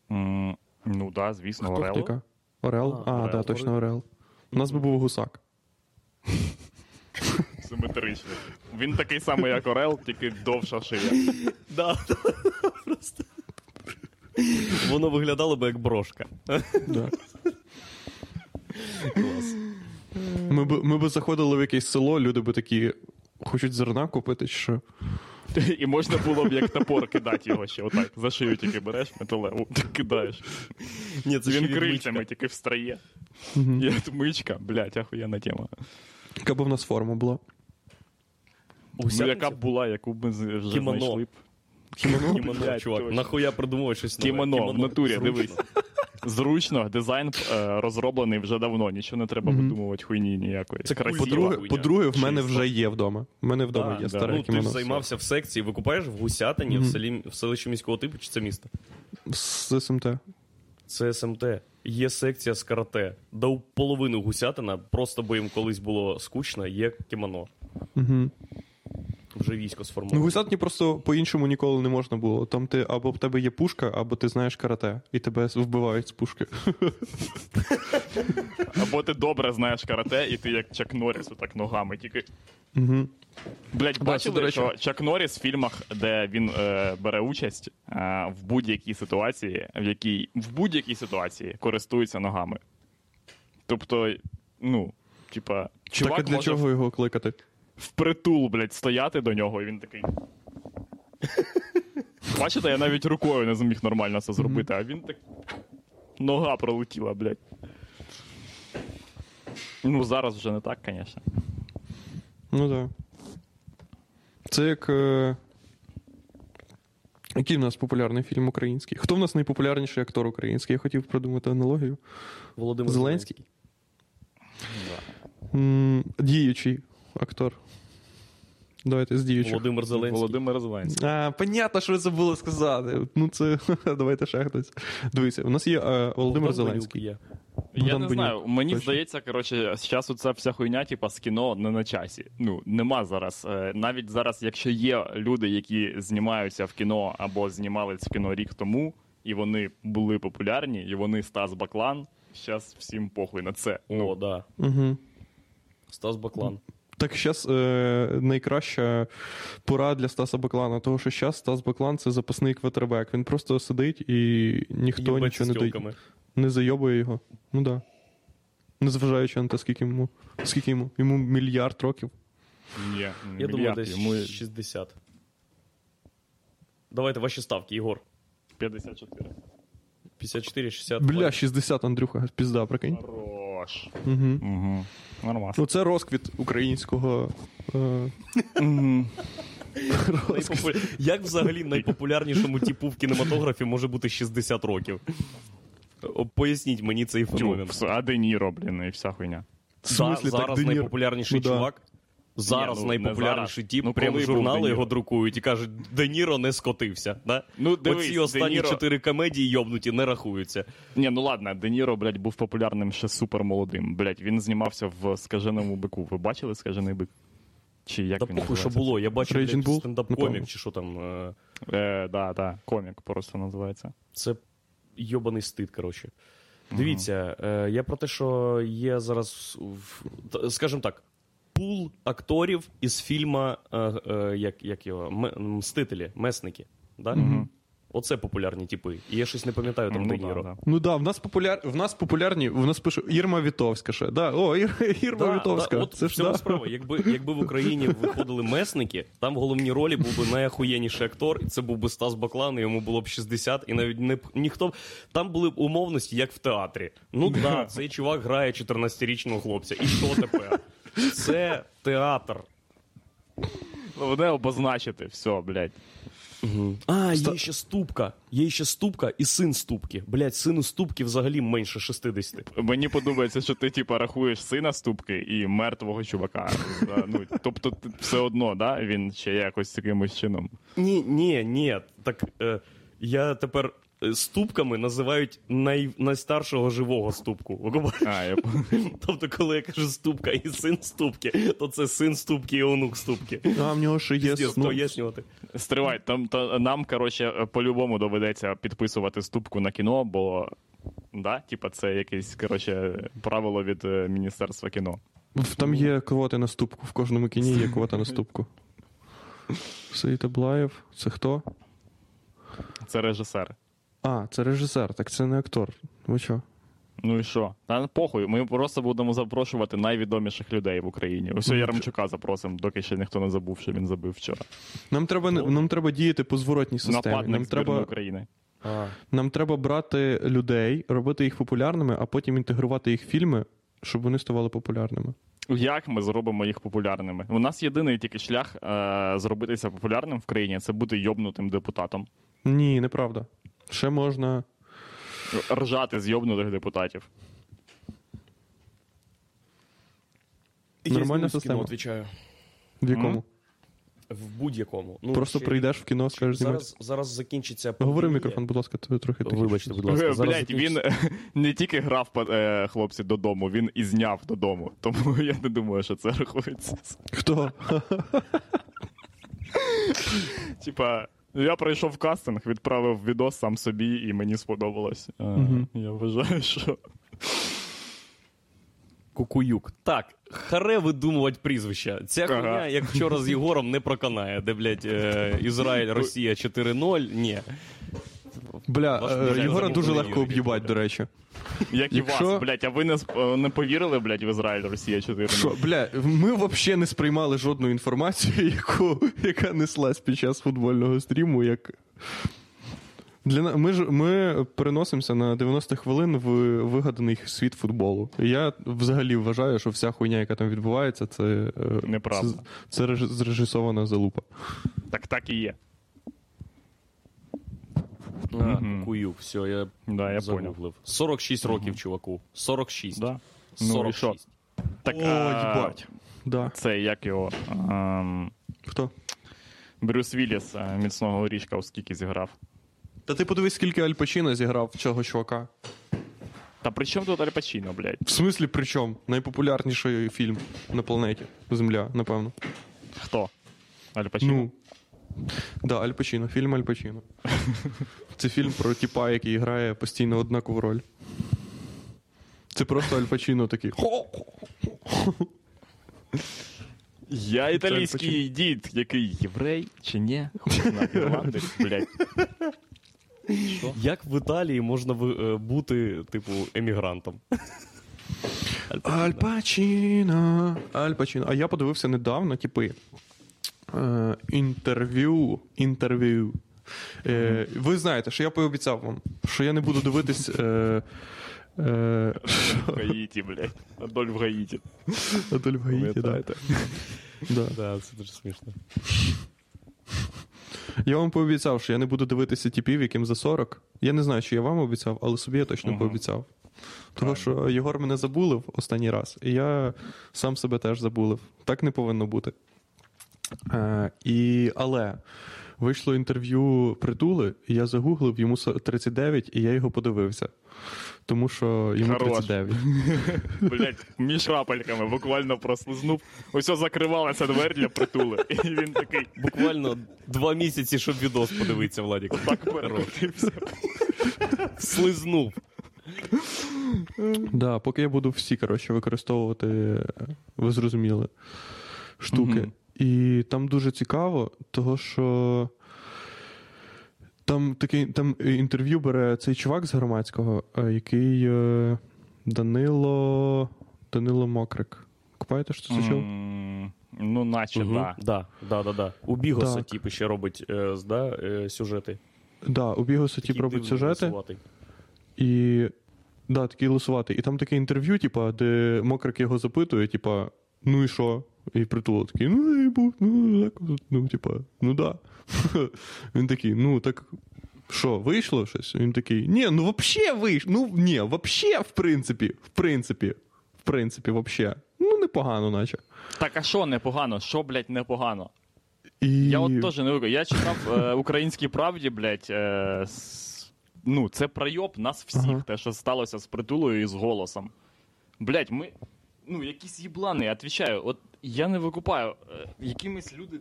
Mm. Ну, так, да, звісно, Хто Орел. Хто Орел? А, так, да, точно Орел. У нас би був гусак. Симетричний. Він такий самий, як Орел, тільки довша шия. Да, просто. Воно виглядало би як брошка. Да. Клас. Ми б, ми б заходили в якесь село, люди б такі, хочуть зерна купити, що... І можна було б як топор кидати його ще, отак, за шию тільки береш, металеву, кидаєш. Ні, це він крильцями тільки встрає. Угу. І от мичка, блядь, ахуєнна тема. Яка б в нас форма була? Ну, яка б була, яку б ми вже знайшли б. Кімоно? Кімоно, чувак, нахуя придумав щось нове. Кімоно, в натурі, дивись. зручно, дизайн е, розроблений вже давно, нічого не треба mm-hmm. видумувати хуйні ніякої. Це красиво. По-друге, в мене вже є вдома. В мене вдома да, є да. старе кімоно. Ну, ти ж займався в секції, викупаєш в Гусятині, mm-hmm. в селі, в селищі міського типу, чи це місто? З СМТ. Це СМТ. Є секція з карате. До половини Гусятина, просто бо їм колись було скучно, є кімоно. Угу. Вже військо сформовано. Ну, в Гусятині просто по-іншому ніколи не можна було. Там ти або в тебе є пушка, або ти знаєш карате. І тебе вбивають з пушки. Або ти добре знаєш карате, і ти як Чак Норріс отак ногами тільки... Угу. Блять, бачили, що Чак Норріс в фільмах, де він е, бере участь е, в будь-якій ситуації, в якій в будь-якій ситуації користується ногами. Тобто, ну, типа, чувак так, а для може чого в... його кликати? Впритул, блять, стояти до нього, і він такий. Бачите, я навіть рукою не зміг нормально це зробити, mm-hmm. а він так нога пролетіла, блять. Ну, зараз вже не так, звісно. Ну, так. Це як... Е... Який в нас популярний фільм український? Хто в нас найпопулярніший актор український? Я хотів придумати аналогію. Володимир Зеленський. Зеленський. Да. Діючий актор. Давайте з діючого. Володимир Зеленський. Володимир Зеленський. А, понятно, що це було сказати. Ну, це... Давайте ще хтось. Дивіться, у нас є е, Володимир Зеленський. Є. Я Богдан не Бенюк. Знаю, мені точно здається, коротше, зараз оця вся хуйня, типа, з кіно не на часі. Ну, нема зараз. Навіть зараз, якщо є люди, які знімаються в кіно або знімались в кіно рік тому, і вони були популярні, і вони Стас Баклан, зараз всім похуй на це. Ну. О, да. Угу. Стас Баклан. Так, зараз е, найкраща пора для Стаса Баклана, тому що зараз Стас Баклан – це запасний квотербек. Він просто сидить і ніхто Єбать нічого не дає. Не зайобує його. Ну да. Незважаючи на те, скільки йому. Скільки йому? Йому мільярд років. Ні, я мільярд, думаю, десь йому... шістдесят. Давайте ваші ставки, Ігор. п'ятдесят чотири. п'ятдесят чотири, шістдесят. Бля, шістдесят, Андрюха, пізда, прикинь. Хорош. Угу. Угу. Нормально. Ну це розквіт українського... Е... Найпопуля... Як взагалі найпопулярнішому типу в кінематографі може бути шістдесят років? Поясніть мені цей феномен. А де Ніро, блін, і вся хуйня. За, зараз так, найпопулярніший ну, чувак. Да. Зараз не, ну, найпопулярніший зараз. Тіп. Ну, прямо журнали його друкують і кажуть, де Ніро не скотився. Да? Ну, дивись, оці останні чотири комедії йобнуті не рахуються. Ні, ну ладно, де Ніро, блядь, був популярним ще супермолодим. Блядь, він знімався в «Скаженому бику». Ви бачили «Скажений бик»? Чи як да він похуй, що було. Я бачив стендап-комік, чи що там. Е, да, да, комік просто називається. Це йобаний стид, коротше. Uh-huh. Дивіться, е, я про те, що є зараз, в, скажімо так, пул акторів із фільма, е, е, як, як його, «Мстителі», «Месники». Да? Uh-huh. Оце популярні типи. І я щось не пам'ятаю там де Ніро. Ну так, да, ну, да, в, нас популяр... в нас популярні, в нас пише Ірма Вітовська ще. Да, о, Ір... Ірма да, Вітовська. Да, от це в цьому да. справа. Якби, якби в Україні виходили «Месники», там в головній ролі був би найахуєніший актор, і це був би Стас Баклан, і йому було б шістдесят, і навіть не... ніхто... Там були б умовності, як в театрі. Ну так, да, цей чувак грає чотирнадцятирічного хлопця. І що тепер? Це театр. Вони обозначити. Все, блядь. Угу. А, Ста... є ще Ступка. Є ще Ступка і син Ступки. Блять, сину Ступки взагалі менше шістдесят. Мені подобається, що ти, типа, рахуєш сина Ступки і мертвого чувака. Ну, тобто, все одно, да? Він ще якось якимось чином. Ні, ні, ні. Так, е, я тепер Ступками називають най... найстаршого живого Ступку. А, я... Тобто, коли я кажу Ступка і син Ступки, то це син Ступки і онук Ступки. А в нього ще є снук. Стривай, там, то, нам, коротше, по-любому доведеться підписувати Ступку на кіно, бо, да, типа, це якесь, коротше, правило від Міністерства кіно. Там є квоти на Ступку, в кожному кіні є квота на Ступку. Саїд Аблаєв, це хто? Це режисер. А, це режисер, так це не актор. Ви що? Ну і що? Та похуй, ми просто будемо запрошувати найвідоміших людей в Україні. Ось Яремчука запросимо, доки ще ніхто не забув, що він забив вчора. Нам треба, ну, нам треба діяти по зворотній системі. Нападник нам збірної треба... України. А. Нам треба брати людей, робити їх популярними, а потім інтегрувати їх в фільми, щоб вони ставали популярними. Як ми зробимо їх популярними? У нас єдиний тільки шлях е- зробитися популярним в країні – це бути йобнутим депутатом. Ні, неправда. Ще можна ржати з йобнутих депутатів. Нормальна система. Відповідаю. В якому? В будь-якому. Ну, просто ще... прийдеш в кіно, скажеш, знімати. Зараз, зараз закінчиться... Говори в мікрофон, будь ласка, трохи тихіше. Вибачте, будь ласка. Блядь, закінчиться... він не тільки грав, хлопці, додому, він і зняв додому. Тому я не думаю, що це рахується. Хто? Типа, я пройшов кастинг, відправив відос сам собі, і мені сподобалось. Я вважаю, що... Кукуюк. Так, харе видумувати прізвища. Ця хуйня, ага. як вчора з Єгором, не проканає, де, блядь, е, Ізраїль, Росія чотири нуль, ні. Бля, Ваш, Єгора дуже легко об'їбати, до речі. Як і Якщо... вас, блядь, а ви не, не повірили, блядь, в Ізраїль, Росія чотири нуль? Що, бля, ми взагалі не сприймали жодну інформацію, яку, яка неслась під час футбольного стріму, як... Для, ми, ж, ми переносимося на дев'яносто хвилин в вигаданий світ футболу. Я взагалі вважаю, що вся хуйня, яка там відбувається, це, це, це реж, зрежисована залупа. Так так і є. А, угу. Кую, все, я, да, я загуглив. сорок шість років, угу. чуваку. сорок шість. Да? сорок шість. Ну, так, О, їбать. Да. Це як його... А, хто? Брюс Вілліс, міцного горішка, оскільки зіграв. Та ти подивись, скільки Аль Пачино зіграв цього чувака. Та при чому тут Аль Пачино, блядь? В смислі при чому? Найпопулярніший фільм на планеті. Земля, напевно. Хто? Аль Пачино? Ну, да, Аль Пачино. Фільм Аль Пачино. Це фільм про тіпа, який грає постійно однакову роль. Це просто Аль Пачино такий. Я італійський дід, який єврей чи ні? Хуйна, ірландець, блядь. Що? Як в Італії можна бути, типу, емігрантом? Аль Пачино, Аль Пачино. А я подивився недавно, типи, е, інтерв'ю, інтерв'ю. Е, ви знаєте, що я пообіцяв вам, що я не буду дивитись... Е, е, в Гаїті, блядь. Адоль в Гаїті. Адоль в Гаїті, так. Так, да. Да, це дуже смішно. Я вам пообіцяв, що я не буду дивитися тіпів, яким за сорок. Я не знаю, чи я вам обіцяв, але собі я точно угу. пообіцяв. Тому що Єгор мене забулив останній раз, і я сам себе теж забулив. Так не повинно бути. Е, і, але вийшло інтерв'ю Притули, я загуглив, йому тридцять дев'ять, і я його подивився. Тому що йому Хорош. тридцять дев'ять. Блять, між рапельками буквально прослизнув. Усьо закривалася двері для Притули. І він такий... Буквально два місяці, щоб відос подивитися, Владик. Так перекотився. Слизнув. Да, поки я буду всі, коротше, використовувати, ви зрозуміли, штуки. Угу. І там дуже цікаво, того що... Там таке там інтерв'ю бере цей чувак з Громадського, який Данило Данило Мокрик. Купаєте, що це чув? Mm, ну, наче, угу. да. Да, да, да, да. У Бігоса типу ще робить, да, сюжети. Да, у Бігоса типу робить сюжети. Лисуватий. І да, такий лисуватий. І там таке інтерв'ю, типу, де Мокрик його запитує, типу, ну і що? І Притула такий, ну, я був, ну, так, ну, типа, ну, да. Він такий, ну, так, що, вийшло щось? Він такий, ні, ну, вообще вийшло, ну, ні, вообще, в принципі, в принципі, в принципі, вообще, ну, непогано, наче. Так, а що непогано? Що, блядь, непогано? І... Я от теж не викликаю, я читав е, «Українській правді», блядь, е, с... ну, це пройоб нас всіх, ага. те, що сталося з Притулою і з голосом. Блядь, ми... Ну, якісь їблани, я відповідаю. От я не викупаю. Е, якимись люди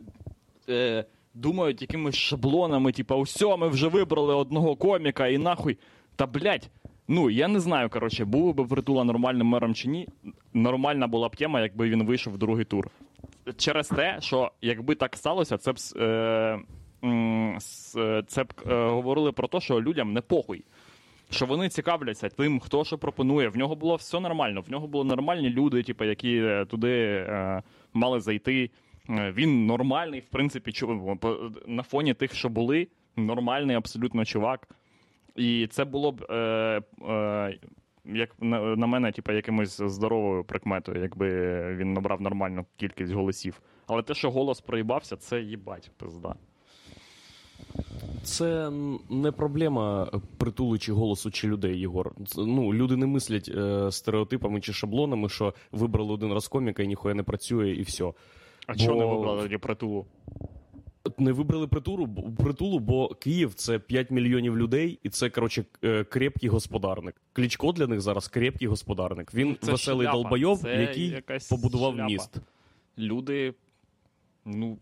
е, думають якимись шаблонами, типа, усьо, ми вже вибрали одного коміка і нахуй. Та, блядь, ну, я не знаю, коротше, був би Притула нормальним мером чи ні. Нормальна була б тема, якби він вийшов в другий тур. Через те, що якби так сталося, це б, е, е, це б е, говорили про те, що людям не похуй. Що вони цікавляться тим, хто що пропонує. В нього було все нормально. В нього були нормальні люди, типу, які туди е, мали зайти. Він нормальний, в принципі, чу... на фоні тих, що були, нормальний абсолютно чувак. І це було б, е, е, як на, на мене, типу, якимось здоровою прикметою, якби він набрав нормальну кількість голосів. Але те, що голос проїбався, це їбать, пизда. Це не проблема Притули чи Голосу чи людей, Єгор. Ну, люди не мислять е, стереотипами чи шаблонами, що вибрали один раз коміка і ніхуя не працює, і все. А бо... чого не вибрали тоді Притулу? Не вибрали притулу, притулу, бо Київ – це п'ять мільйонів людей, і це, коротше, крепкий господарник. Кличко для них зараз – крепкий господарник. Він це веселий шляпа. Долбайов, це який побудував шляпа. Міст. Люди, ну,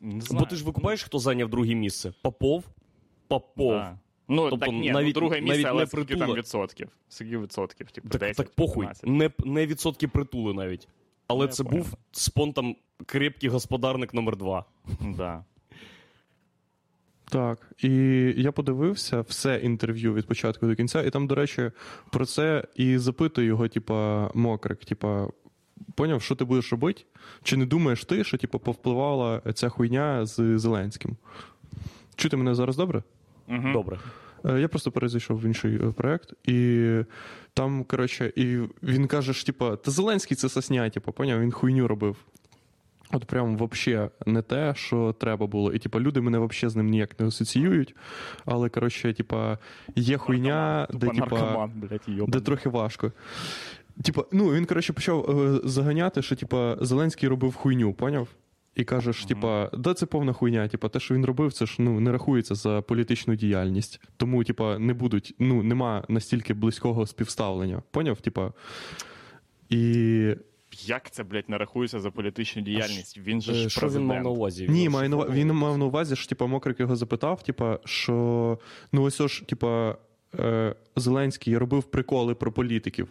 не знаю. Бо ти ж викупаєш, хто зайняв друге місце? Попов? Попов. Да. Ну, тобто, так ні, навіть, ну, друге місце, але скільки там відсотків? Скільки відсотків? Типу, так, десять, так похуй, не, не відсотки Притули навіть. Але я це понял. Був спонтом крепкий господарник номер два. Да. Так, і я подивився все інтерв'ю від початку до кінця, і там, до речі, про це і запитує його, типа, Мокрик, типа, поняв, що ти будеш робити? Чи не думаєш ти, що, типа, повпливала ця хуйня з Зеленським? Чути мене зараз добре? Угу. Добре. Я просто перезайшов в інший проєкт, і там, коротше, і він каже, що, типа, та Зеленський це сосня, типа, поняв, він хуйню робив. От прям вообще не те, що треба було. І, типа, люди мене вообще з ним ніяк не асоціюють, але, коротше, типа, є хуйня, де, типа, де трохи важко. Типа, ну, він, коротше, почав заганяти, що, типа, Зеленський робив хуйню, поняв? І кажеш, mm-hmm. типа, да, це повна хуйня, типа, те, що він робив, це ж, ну, не рахується за політичну діяльність. Тому, типа, не будуть, ну, нема настільки близького співставлення. Поняв, типа? І як це, блядь, не рахується за політичну діяльність? Він же ж президент. Що він мав на увазі? Ні, має на... він мав на увазі, що, типа, Мокрик його запитав, типа, що, ну, ось ж, типа, Зеленський робив приколи про політиків.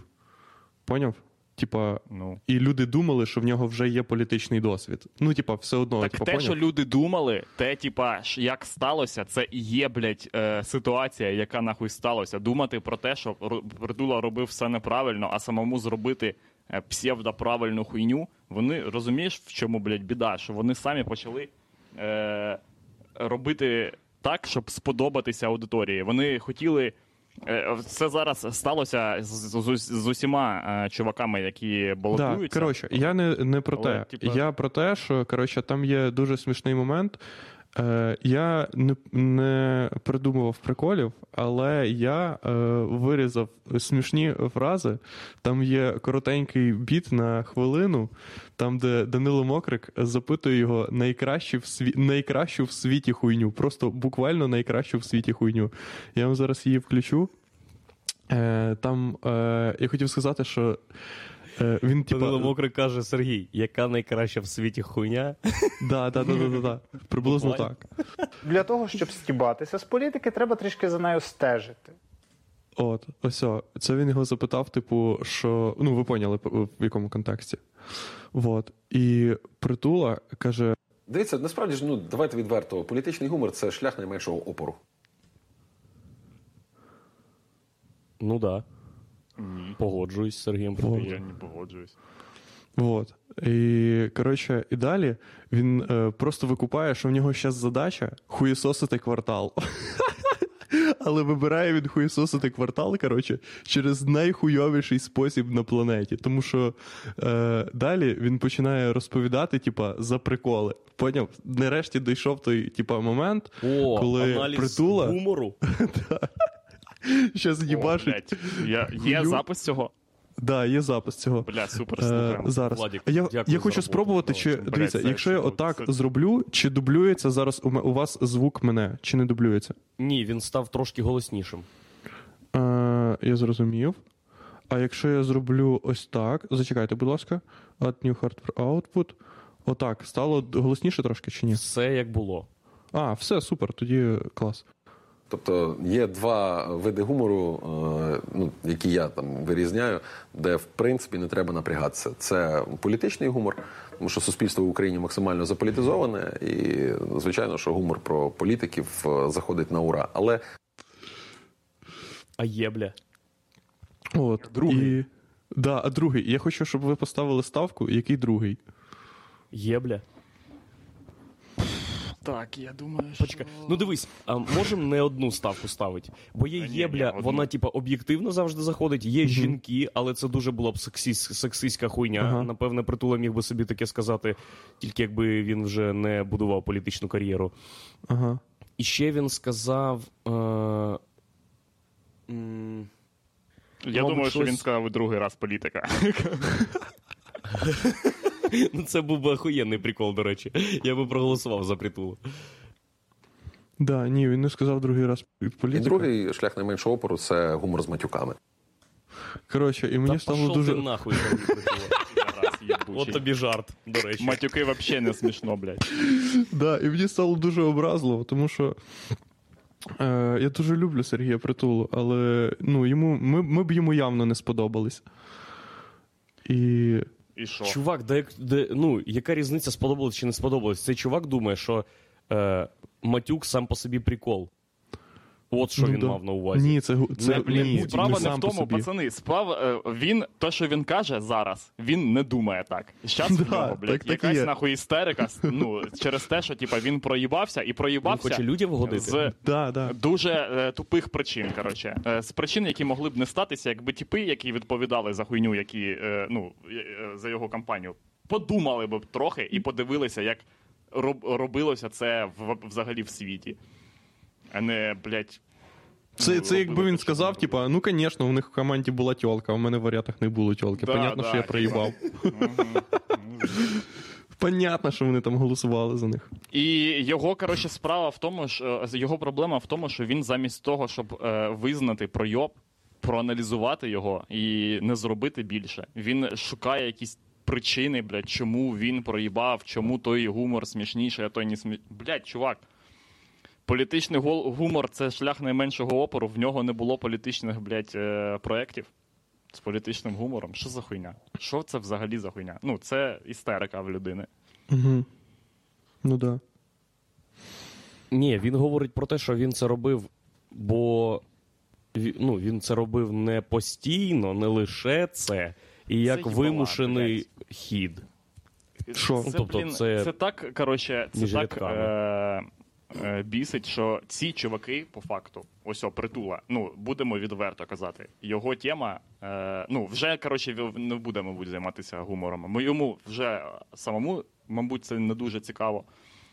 Поняв? Типа, ну. І люди думали, що в нього вже є політичний досвід. Ну, типа, все одно. Так тіпа, те, поняв? Що люди думали, те, типа, як сталося, це і є, блядь, е, ситуація, яка нахуй сталося. Думати про те, що Притула робив все неправильно, а самому зробити псевдоправильну хуйню, вони, розумієш, в чому, блядь, біда? Що вони самі почали е, робити так, щоб сподобатися аудиторії. Вони хотіли... Це зараз сталося з, з, з усіма е, чуваками, які балотуються. Так, да, коротше, я не, не про те. Але, типу... Я про те, що, коротше, там є дуже смішний момент. Е, я не, не придумував приколів, але я е, вирізав смішні фрази. Там є коротенький біт на хвилину, там, де Данило Мокрик запитує його найкращу в, сві... найкращу в світі хуйню. Просто буквально найкращу в світі хуйню. Я вам зараз її включу. Е, там е, я хотів сказати, що він, типа... Данило Мокрик каже, Сергій, яка найкраща в світі хуйня? Да, да, да, да, да. Приблизно так. Для того, щоб стібатися з політики, треба трішки за нею стежити. От, ось о. Це він його запитав, типу, що... Ну, ви поняли, в якому контексті. От. І Притула каже... Дивіться, насправді ж, ну, давайте відверто, політичний гумор – це шлях найменшого опору. Ну, да. Ні. Погоджуюсь з Сергієм Притулою. Я не погоджуюсь. Вот. І, коротше, і далі він е, просто викупає, що в нього зараз задача хуєсосити квартал. Але вибирає він хуєсосити квартал, коротше, через найхуйовіший спосіб на планеті. Тому що е, далі він починає розповідати, типа, за приколи. Поняв? Нарешті дійшов той, типа, момент, о, коли Притула... гумору. Щас їбашить. Я, є запис цього? Так, да, є запис цього. Бля, супер. Е, зараз. Владик, я я хочу спробувати, чи, блядь, дивіться, це, якщо це, я отак це... зроблю, чи дублюється зараз у, у вас звук мене, чи не дублюється? Ні, він став трошки голоснішим. Е, я зрозумів. А якщо я зроблю ось так, зачекайте, будь ласка, add new hardware output, отак, стало голосніше трошки, чи ні? Все як було. А, все, супер, тоді клас. Тобто є два види гумору, ну, які я там вирізняю, де, в принципі, не треба напрягатися. Це політичний гумор, тому що суспільство в Україні максимально заполітизоване, і, звичайно, що гумор про політиків заходить на ура. Але... А є, бля. От, другий. І... Да, а другий. Я хочу, щоб ви поставили ставку, який другий. Є, бля. Так, я думаю, що... Почекай. Ну дивись, а можемо не одну ставку ставити? Бо є єбля, вона, типа, об'єктивно завжди заходить, є mm-hmm. жінки, але це дуже була б сексіс, сексистська хуйня. Uh-huh. Напевне, Притула міг би собі таке сказати, тільки якби він вже не будував політичну кар'єру. Ага. Uh-huh. І ще він сказав... Е, м, Я думаю, щось... що він сказав другий раз політика. Ну, це був би охуєнний прикол, до речі. Я би проголосував за Притулу. Так, да, ні, він не сказав другий раз політика. І другий шлях найменшого опору – це гумор з матюками. Коротше, і мені Та стало дуже... Та пішов ти нахуй. От тобі жарт, до речі. Матюки взагалі не смішно, блядь. Да, і мені стало дуже образливо, тому що е, я дуже люблю Сергія Притулу, але ну, йому, ми, ми б йому явно не сподобались. І... І що? Чувак, де, де, ну, яка різниця, сподобалось чи не сподобалось? Цей чувак думає, що е, матюк сам по собі прикол. От що ну, він да. мав на увазі. Ні, це, це не, ні, справа не в тому, пацани. Справа, він, то, що він каже зараз, він не думає так. Щас да, в нього, блядь, так, якась так нахуй істерика ну, через те, що типа, він проїбався і проїбався хоче людям вгодити. З да, да. дуже е, тупих причин, коротше. Е, з причин, які могли б не статися, якби тіпи, які відповідали за хуйню, які, е, ну, е, за його кампанію, подумали б трохи і подивилися, як роб, робилося це в, взагалі в світі. А не, блядь... Це, це якби він сказав, типа, ну, звісно, у них в команді була тьолка, а в мене в варіатах не було тьолки. Да, понятно, да, що я проїбав. Понятно, що вони там голосували за них. І його, коротше, справа в тому, що, його проблема в тому, що він замість того, щоб е, визнати пройоб, проаналізувати його і не зробити більше, він шукає якісь причини, блядь, чому він проїбав, чому той гумор смішніший, а той не смішніший. Блядь, чувак. Політичний гумор – це шлях найменшого опору. В нього не було політичних, блядь, проєктів з політичним гумором. Що за хуйня? Що це взагалі за хуйня? Ну, це істерика в людини. Угу. Ну, да. Ні, він говорить про те, що він це робив, бо ну, він це робив не постійно, не лише це, і як це вимушений була, хід. Що? Це, тобто, блін, це... це так, коротше, це так... Е- бісить, що ці чуваки, по факту, ось о, Притула, ну, будемо відверто казати, його тема, е, ну, вже, коротше, не буде, мабуть, займатися гумором. Ми йому вже самому, мабуть, це не дуже цікаво.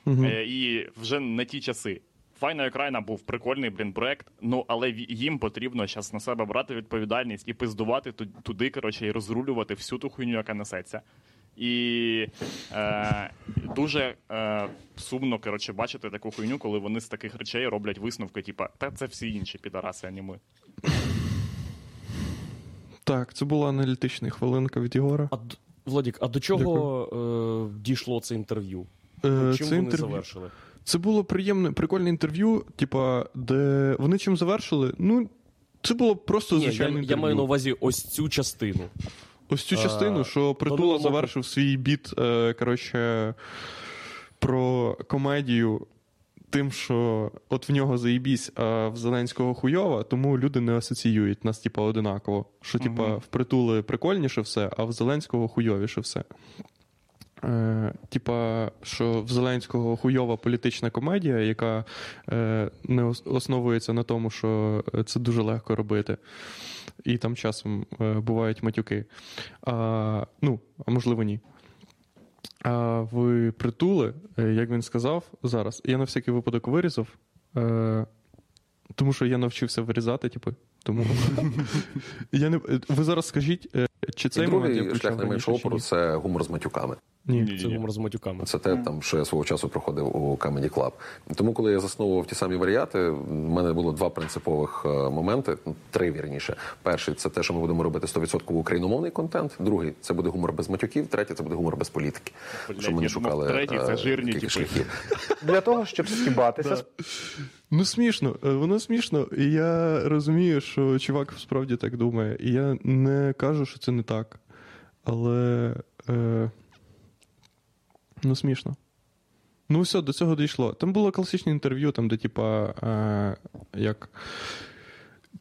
Угу. Е, і вже на ті часи. Файна Україна був прикольний, блін, проект, ну, але їм потрібно зараз на себе брати відповідальність і пиздувати туди, коротше, і розрулювати всю ту хуйню, яка несеться. І е, дуже е, сумно, коротше, бачити таку хуйню, коли вони з таких речей роблять висновки, типа, та це всі інші підараси, а не ми. Так, це була аналітична хвилинка від Єгора. А, Владік, а до чого е, дійшло це інтерв'ю? Е, чим це вони інтерв'ю... завершили? Це було приємне, прикольне інтерв'ю, типа, де вони чим завершили? Ну, це було просто звичайне інтерв'ю. Я маю на увазі ось цю частину. Ось цю частину, що Притула завершив свій біт, коротше, про комедію тим, що от в нього заєбісь, а в Зеленського хуйова, тому люди не асоціюють нас, типа, одинаково. Що, типа, в Притули прикольніше все, а в Зеленського хуйовіше все. Типа, що в Зеленського хуйова політична комедія, яка не основується на тому, що це дуже легко робити. І там часом бувають матюки. А, ну, а можливо ні. А в Притули, як він сказав зараз, я на всякий випадок вирізав, тому що я навчився вирізати, типу. Тому... я не... Ви зараз скажіть, чи цей момент... Другий шлях найменшого опору – це гумор з матюками. Ні, це гумор з матюками. Це те, там, що я свого часу проходив у Comedy Club. Тому, коли я засновував ті самі варіати, в мене було два принципових моменти, три, вірніше. Перший – це те, що ми будемо робити сто відсотків україномовний контент. Другий – це буде гумор без матюків. Третій – це буде гумор без політики. Блядь, щоб ми не шукали третій, це жирні шляхи. Для того, щоб стібатися. Да. Ну, смішно. Воно смішно. І я розумію, що чувак справді так думає. І я не кажу, що це не так. Але... Е... Ну, смішно. Ну, все, до цього дійшло. Там було класичне інтерв'ю, там, де, типа, е, як...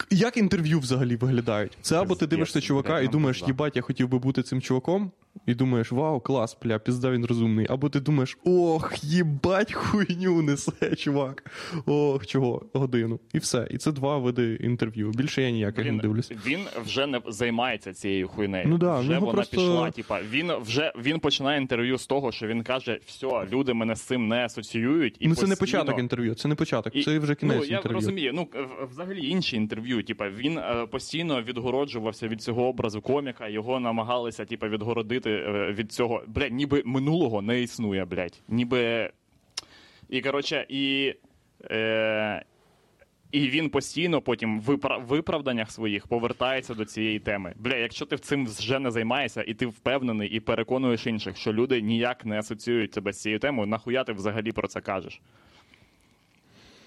Як інтерв'ю взагалі виглядають? Це або ти дивишся чувака і думаєш, їбать, я хотів би бути цим чуваком, і думаєш, вау, клас, бля, пізда, він розумний. Або ти думаєш, ох, їбать, хуйню несе, чувак. Ох, чого, годину. І все. І це два види інтерв'ю. Більше я ніяк Блін, не дивлюсь. Він вже не займається цією хуйнею. Ну, да, вже ну, вона просто... пішла, типа, він вже він починає інтерв'ю з того, що він каже, все, люди мене з цим не асоціюють. І ну, це постійно... не початок інтерв'ю, це не початок, і... це вже кінець ну, інтерв'ю. Ну, я розумію, ну, взагалі інші інтерв'ю, типа, він е, постійно відгороджувався від цього образу коміка, його намагалися, типа, відгородити від цього, блядь, ніби минулого не існує, блядь. Ніби... І, коротше, і... Е... І він постійно потім в виправданнях своїх повертається до цієї теми. Бля, якщо ти цим вже не займаєшся, і ти впевнений, і переконуєш інших, що люди ніяк не асоціюють тебе з цією темою, нахуя ти взагалі про це кажеш?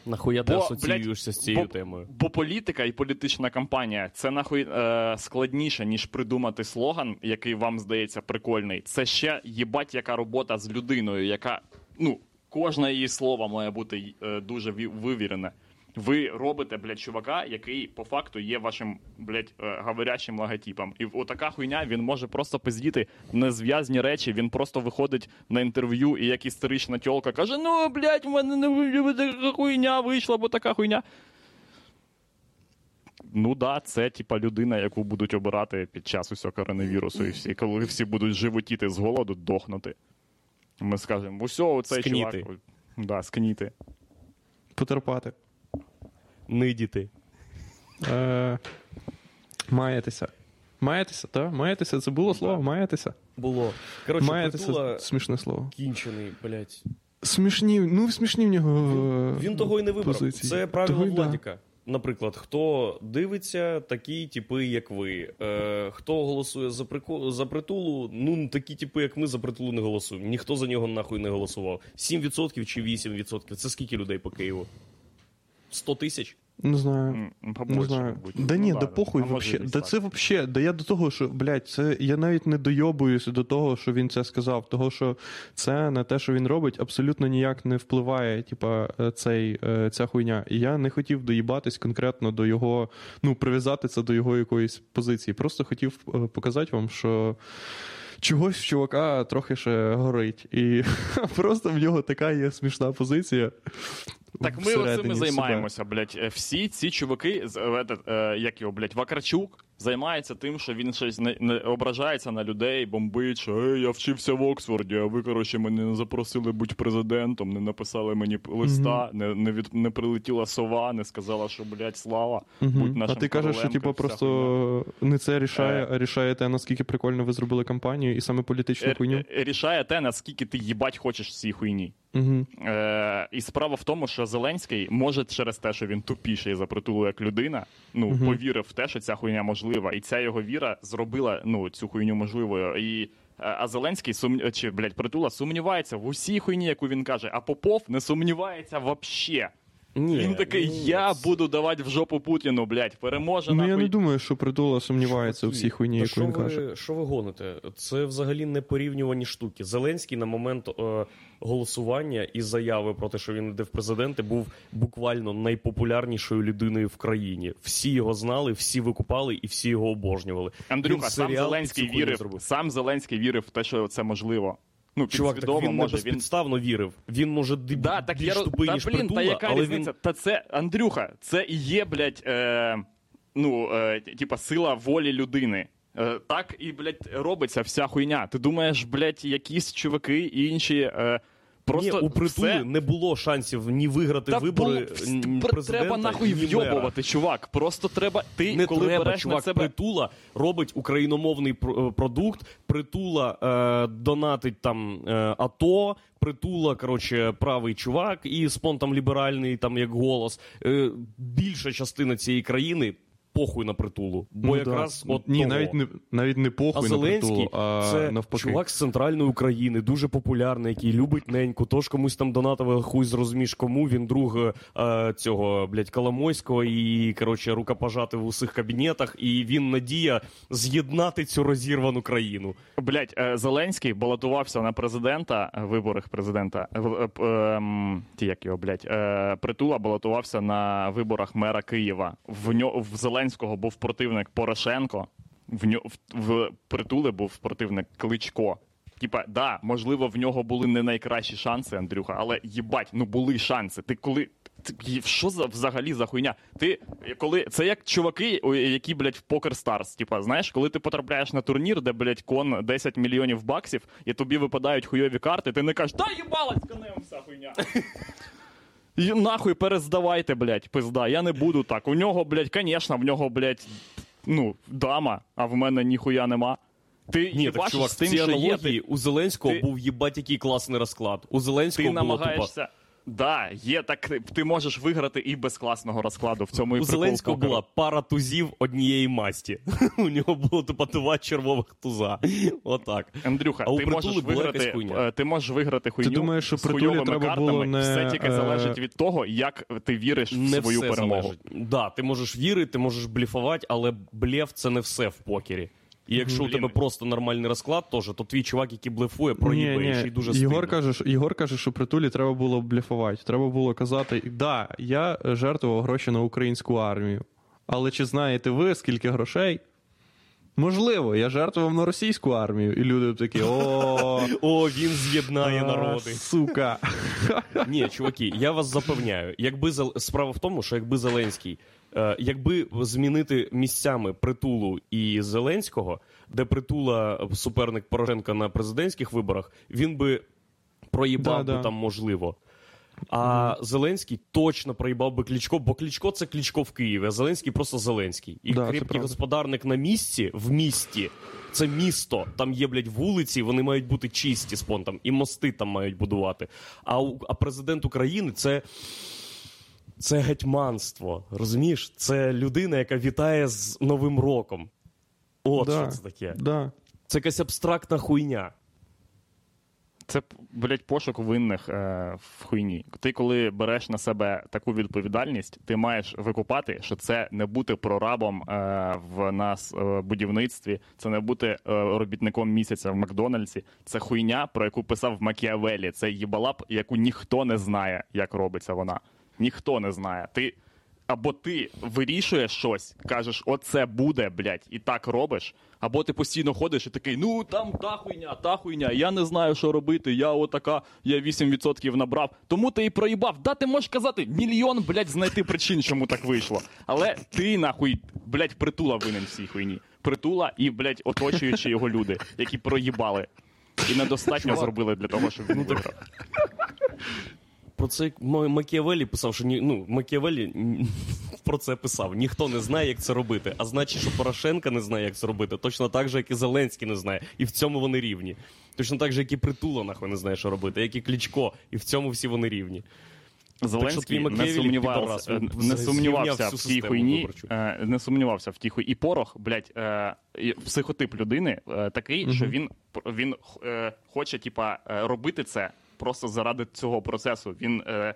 Нахуя ти асоціюєшся блядь, з цією бо, темою? Бо політика і політична кампанія – це нахуй е, складніше, ніж придумати слоган, який вам здається прикольний. Це ще, їбать, яка робота з людиною, яка, ну, кожне її слово має бути е, дуже вивірене. Ви робите, блядь, чувака, який по факту є вашим, блядь, говорячим логотипом. І отака хуйня, він може просто пиздіти незв'язні речі, він просто виходить на інтерв'ю і як істерична тьолка каже, ну, блядь, в мене така хуйня вийшла, бо така хуйня. Ну да, це, типа, людина, яку будуть обирати під час усього коронавірусу, і всі, коли всі будуть животіти з голоду, дохнути. Ми скажемо, усе, оцей скніти. Чувак. Да, скніти. Потерпати. Нидіти. Е, маєтеся. Маєтеся, так? Маєтеся. Це було слово? Маєтеся? Було. Коротше, маєтеся, Притула... смішне слово. Кінчений, блядь. Смішні, ну смішні в нього він того і не вибрав. Позиції. Це правило Владіка. Да. Наприклад, хто дивиться, такі типи, як ви. Е, хто голосує за, прикол... за Притулу, ну такі типи, як ми, за Притулу не голосуємо. Ніхто за нього нахуй не голосував. сім відсотків чи вісім відсотків? Це скільки людей по Києву? сто тисяч? Не знаю. Побольше, не знаю. Да ну, ні, да, да похуй вообще. Да це вообще, да я до того, що, блядь, це я навіть не дойобуюся до того, що він це сказав, того, що це на те, що він робить, абсолютно ніяк не впливає, типа, цей, ця хуйня. І я не хотів доїбатись конкретно до його, ну, прив'язати це до його якоїсь позиції. Просто хотів показати вам, що чогось в чувака трохи ще горить. І просто в нього така є смішна позиція. Так ми оцим і займаємося, блядь. Всі ці чуваки, як його, блядь, Вакарчук, займається тим, що він щось не, не ображається на людей, бомбить, що «Ей, я вчився в Оксфорді, а ви, коротше, мене не запросили бути президентом, не написали мені листа, mm-hmm. не, не, від, не прилетіла сова, не сказала, що, блядь, слава, mm-hmm. будь нашим Короленком». А ти кажеш, що, типу, просто хуйня. Не це рішає, а рішає те, наскільки прикольно ви зробили кампанію і саме політичну Р- хуйню? Рішає те, наскільки ти, їбать, хочеш цій хуйні. Mm-hmm. Е- і справа в тому, що Зеленський може через те, що він тупіший за Притулу як людина, ну, mm-hmm. повірив в те, що ця хуйня може. І ця його віра зробила ну, цю хуйню можливою. І, а Зеленський, сум... чи, блядь, Притула, сумнівається в усій хуйні, яку він каже. А Попов не сумнівається вообще. Ні, він такий, ні, я це... буду давати в жопу Путіну, блядь, переможе ну, нахуй. Ну я не думаю, що Притула сумнівається що в усій хуйні, яку він ви, каже. Що ви гоните? Це взагалі не порівнювані штуки. Зеленський на момент е, голосування і заяви про те, що він йде в президенти, був буквально найпопулярнішою людиною в країні. Всі його знали, всі викупали і всі його обожнювали. Андрюха, сам Зеленський вірив, сам Зеленський вірив в те, що це можливо. Ну, чувак, так він може, не безпідставно він... вірив. Він, може, деб... да, так більш я... тупий, та, ніж блін, Притула, та яка різниця? Він... Та це, Андрюха, це і є, блядь, е... ну, е... типа, сила волі людини. Е... Так і, блядь, робиться вся хуйня. Ти думаєш, блядь, якісь чуваки і інші... Е... Просто ні, у Притули все... не було шансів ні виграти та вибори бо... президента. Треба нахуй вйобувати, чувак. Просто треба... Ти, не коли треба, чувак. На себе... Притула робить україномовний продукт. Притула е, донатить там е, АТО. Притула, коротше, правий чувак. І спон там ліберальний, там як голос. Е, більша частина цієї країни... Похуй на Притулу, бо ну, якраз да. от ні, того. навіть не навіть не похуй на Притулу, а це навпаки. Чувак з центральної України, дуже популярний, який любить неньку. Тож комусь там донатове хуй зрозумієш кому. Він друг е, цього блять Коломойського і коротше рукопожати в усіх кабінетах. І він надія з'єднати цю розірвану країну. Блять, е, Зеленський балотувався на президента виборах президента. Е, е, е, ті як його блять е, Притула балотувався на виборах мера Києва. В нього в Зеленського був противник Порошенко, в, ньо, в, в Притуле був спортивник Кличко. Типа, да, можливо, в нього були не найкращі шанси, Андрюха, але їбать, ну були шанси. Ти коли... Що за взагалі за хуйня? Ти коли це як чуваки, які, блядь, в Покер Старс, типа, знаєш, коли ти потрапляєш на турнір, де, блядь, кон десять мільйонів баксів, і тобі випадають хуйові карти, ти не кажеш: "Та їбалась конем вся хуйня". І нахуй перездавайте, блядь, пизда, я не буду так. У нього, блядь, конечно, в нього, блядь, ну, дама, а в мене ніхуя нема. Ти Ні, так, чувак, з тим, що є, ти... у Зеленського ти... був їбать який класний розклад. У Зеленського ти було намагаєшся... тупо. Да, є так, ти можеш виграти і без класного розкладу. В цьому і прикол. У Зеленського була пара тузів однієї масті. У нього було тупо два червових туза. Отак. Андрюха, а ти можеш виграти, ти можеш виграти хуйню. Ти думаєш, що Притулі треба було не... Все тільки залежить від того, як ти віриш не в свою перемогу. Залежить. Да, ти можеш вірити, ти можеш блефувати, але блеф це не все в покері. І якщо Блін. у тебе просто нормальний розклад теж, то твій чувак, який блефує, проїбає, ще й дуже стильно. Єгор каже, Єгор каже, що Притулі треба було блефувати. Треба було казати: "Да, я жертвував гроші на українську армію. Але чи знаєте ви, скільки грошей? Можливо, я жертвував на російську армію". І люди б такі: "О, о, він з'єднає народи". Сука. Ні, чуваки, я вас запевняю. Якби справа в тому, що якби Зеленський Якби змінити місцями Притулу і Зеленського, де Притула суперник Порошенка на президентських виборах, він би проїбав да, би да. там можливо. А Зеленський точно проїбав би Кличко, бо Кличко – це Кличко в Києві, а Зеленський – просто Зеленський. І да, кріпкий господарник на місці, в місті – це місто. Там є, блядь, вулиці, вони мають бути чисті з понтом, і мости там мають будувати. А, а президент України – це... Це гетьманство, розумієш? Це людина, яка вітає з Новим роком. От да, що це таке. Да. Це якась абстрактна хуйня. Це, блядь, пошук винних е, в хуйні. Ти, коли береш на себе таку відповідальність, ти маєш викупати, що це не бути прорабом е, в нас е, будівництві, це не бути е, робітником місяця в Макдональдсі, це хуйня, про яку писав Макіавелі, це їбалап, яку ніхто не знає, як робиться вона. Ніхто не знає. Ти або ти вирішуєш щось, кажеш, оце буде, блядь, і так робиш, або ти постійно ходиш і такий, ну, там та хуйня, та хуйня, я не знаю, що робити, я отака, я вісім відсотків набрав, тому ти і проїбав. Да, ти можеш казати, мільйон, блядь, знайти причин, чому так вийшло. Але ти, нахуй, блядь, Притула винен в цій хуйні. Притула і, блядь, оточуючі його люди, які проїбали. І недостатньо зробили для того, щоб він виграв. Про це Макіавелі писав, що... Ну, Макіавелі про це писав. Ніхто не знає, як це робити. А значить, що Порошенко не знає, як це робити. Точно так же, як і Зеленський не знає. І в цьому вони рівні. Точно так же, як і Притула, нахуй, не знає, що робити. Як і Кличко. І в цьому всі вони рівні. Зеленський так, не, сумнівався, раз, не, сумнівався в тій хуйні, не сумнівався в тій хуйні. І Порох, блядь, психотип людини такий, mm-hmm. що він, він хоче, типа, робити це просто заради цього процесу. Він е,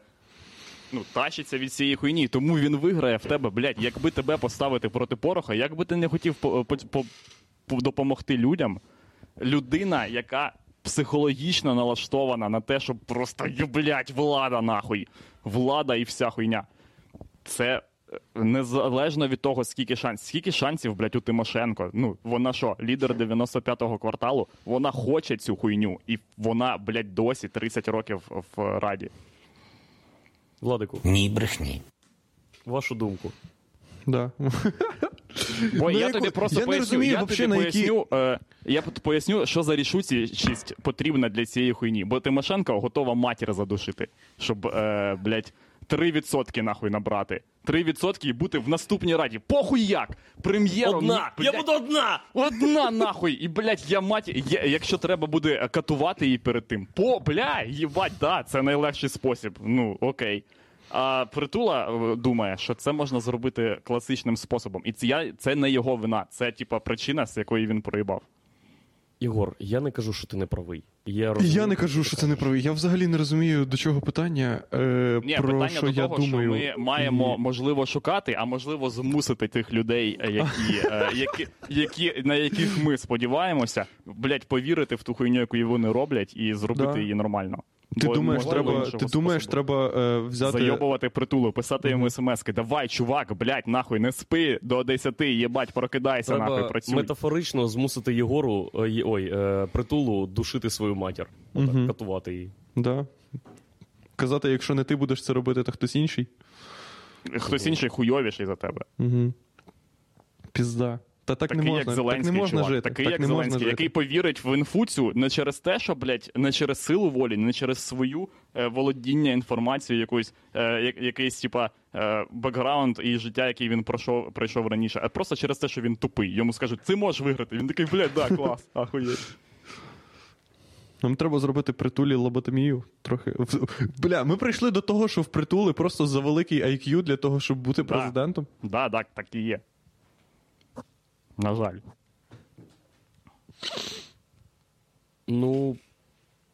ну, тащиться від цієї хуйні, тому він виграє в тебе, блядь. Якби тебе поставити проти Пороха, як би ти не хотів по, по, по, допомогти людям, людина, яка психологічно налаштована на те, щоб просто, блядь, влада нахуй, влада і вся хуйня. Це незалежно від того, скільки шансів. Скільки шансів, блядь, у Тимошенко? Ну, вона що, лідер дев'яносто п'ятого кварталу? Вона хоче цю хуйню. І вона, блядь, досі тридцять років в Раді. Владику. Ні, брехні. Вашу думку. Да. Бо я тобі просто поясню, я поясню, що за рішучість потрібна для цієї хуйні. Бо Тимошенко готова матір задушити, щоб, е, блядь, три відсотки нахуй набрати. три відсотки і бути в наступній раді. Похуй як! Прем'єр одна! Блядь, я буду одна! Одна нахуй! І, блядь, я маті... Я, якщо треба буде катувати її перед тим. По, бля, їбать, да, це найлегший спосіб. Ну, окей. А Притула думає, що це можна зробити класичним способом. І це, я, це не його вина. Це, типа, причина, з якої він проїбав. Ігор, я не кажу, що ти не правий. Я, розумію, я не кажу, що ти не правий. Я взагалі не розумію, до чого питання, е, Ні, про питання що до того, я думаю. Що ми маємо, і... можливо, шукати, а можливо, змусити тих людей, які, е, які, які, на яких ми сподіваємося, блядь, повірити в ту хуйню, яку вони роблять, і зробити да. її нормально. Ти думаєш, треба, ти думаєш, треба е, взяти... Зайобувати Притулу, писати йому смски. Давай, чувак, блядь, нахуй, не спи до десяти, єбать, прокидайся, треба нахуй, працюй. Треба метафорично змусити Єгору, е, ой, е, Притулу душити свою матір. Отак, угу. Катувати її. Да. Казати, якщо не ти будеш це робити, то хтось інший. Хтось інший хуйовіший за тебе. Угу. Пізда. Та так такий, не можна, як Зеленський, так не можна чувак, жити. Такий, так як Зеленський, жити. Який повірить в інфуцію не через те, що, блядь, не через силу волі, не через свою е, володіння інформацією, якусь, е, я, якийсь, типа, е, бекграунд і життя, який він пройшов, пройшов раніше, а просто через те, що він тупий. Йому скажуть, ти можеш виграти. Він такий, блядь, да, клас, ахуєть. Нам треба зробити Притулі лоботомію трохи. Бля, ми прийшли до того, що в Притули просто за великий ай к'ю для того, щоб бути да. президентом. Так, да, так, так і є. На жаль. Ну,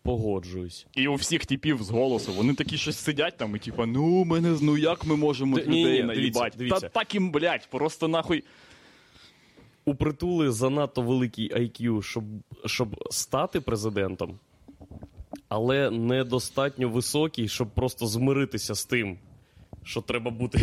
погоджуюсь. І у всіх типів з голосу. Вони такі щось сидять там і типа, ну, мене, ну як ми можемо Д- людей наїбати? Та так їм, блядь, просто нахуй. У Притули занадто великий ай к'ю, щоб, щоб стати президентом, але недостатньо високий, щоб просто змиритися з тим, що треба бути...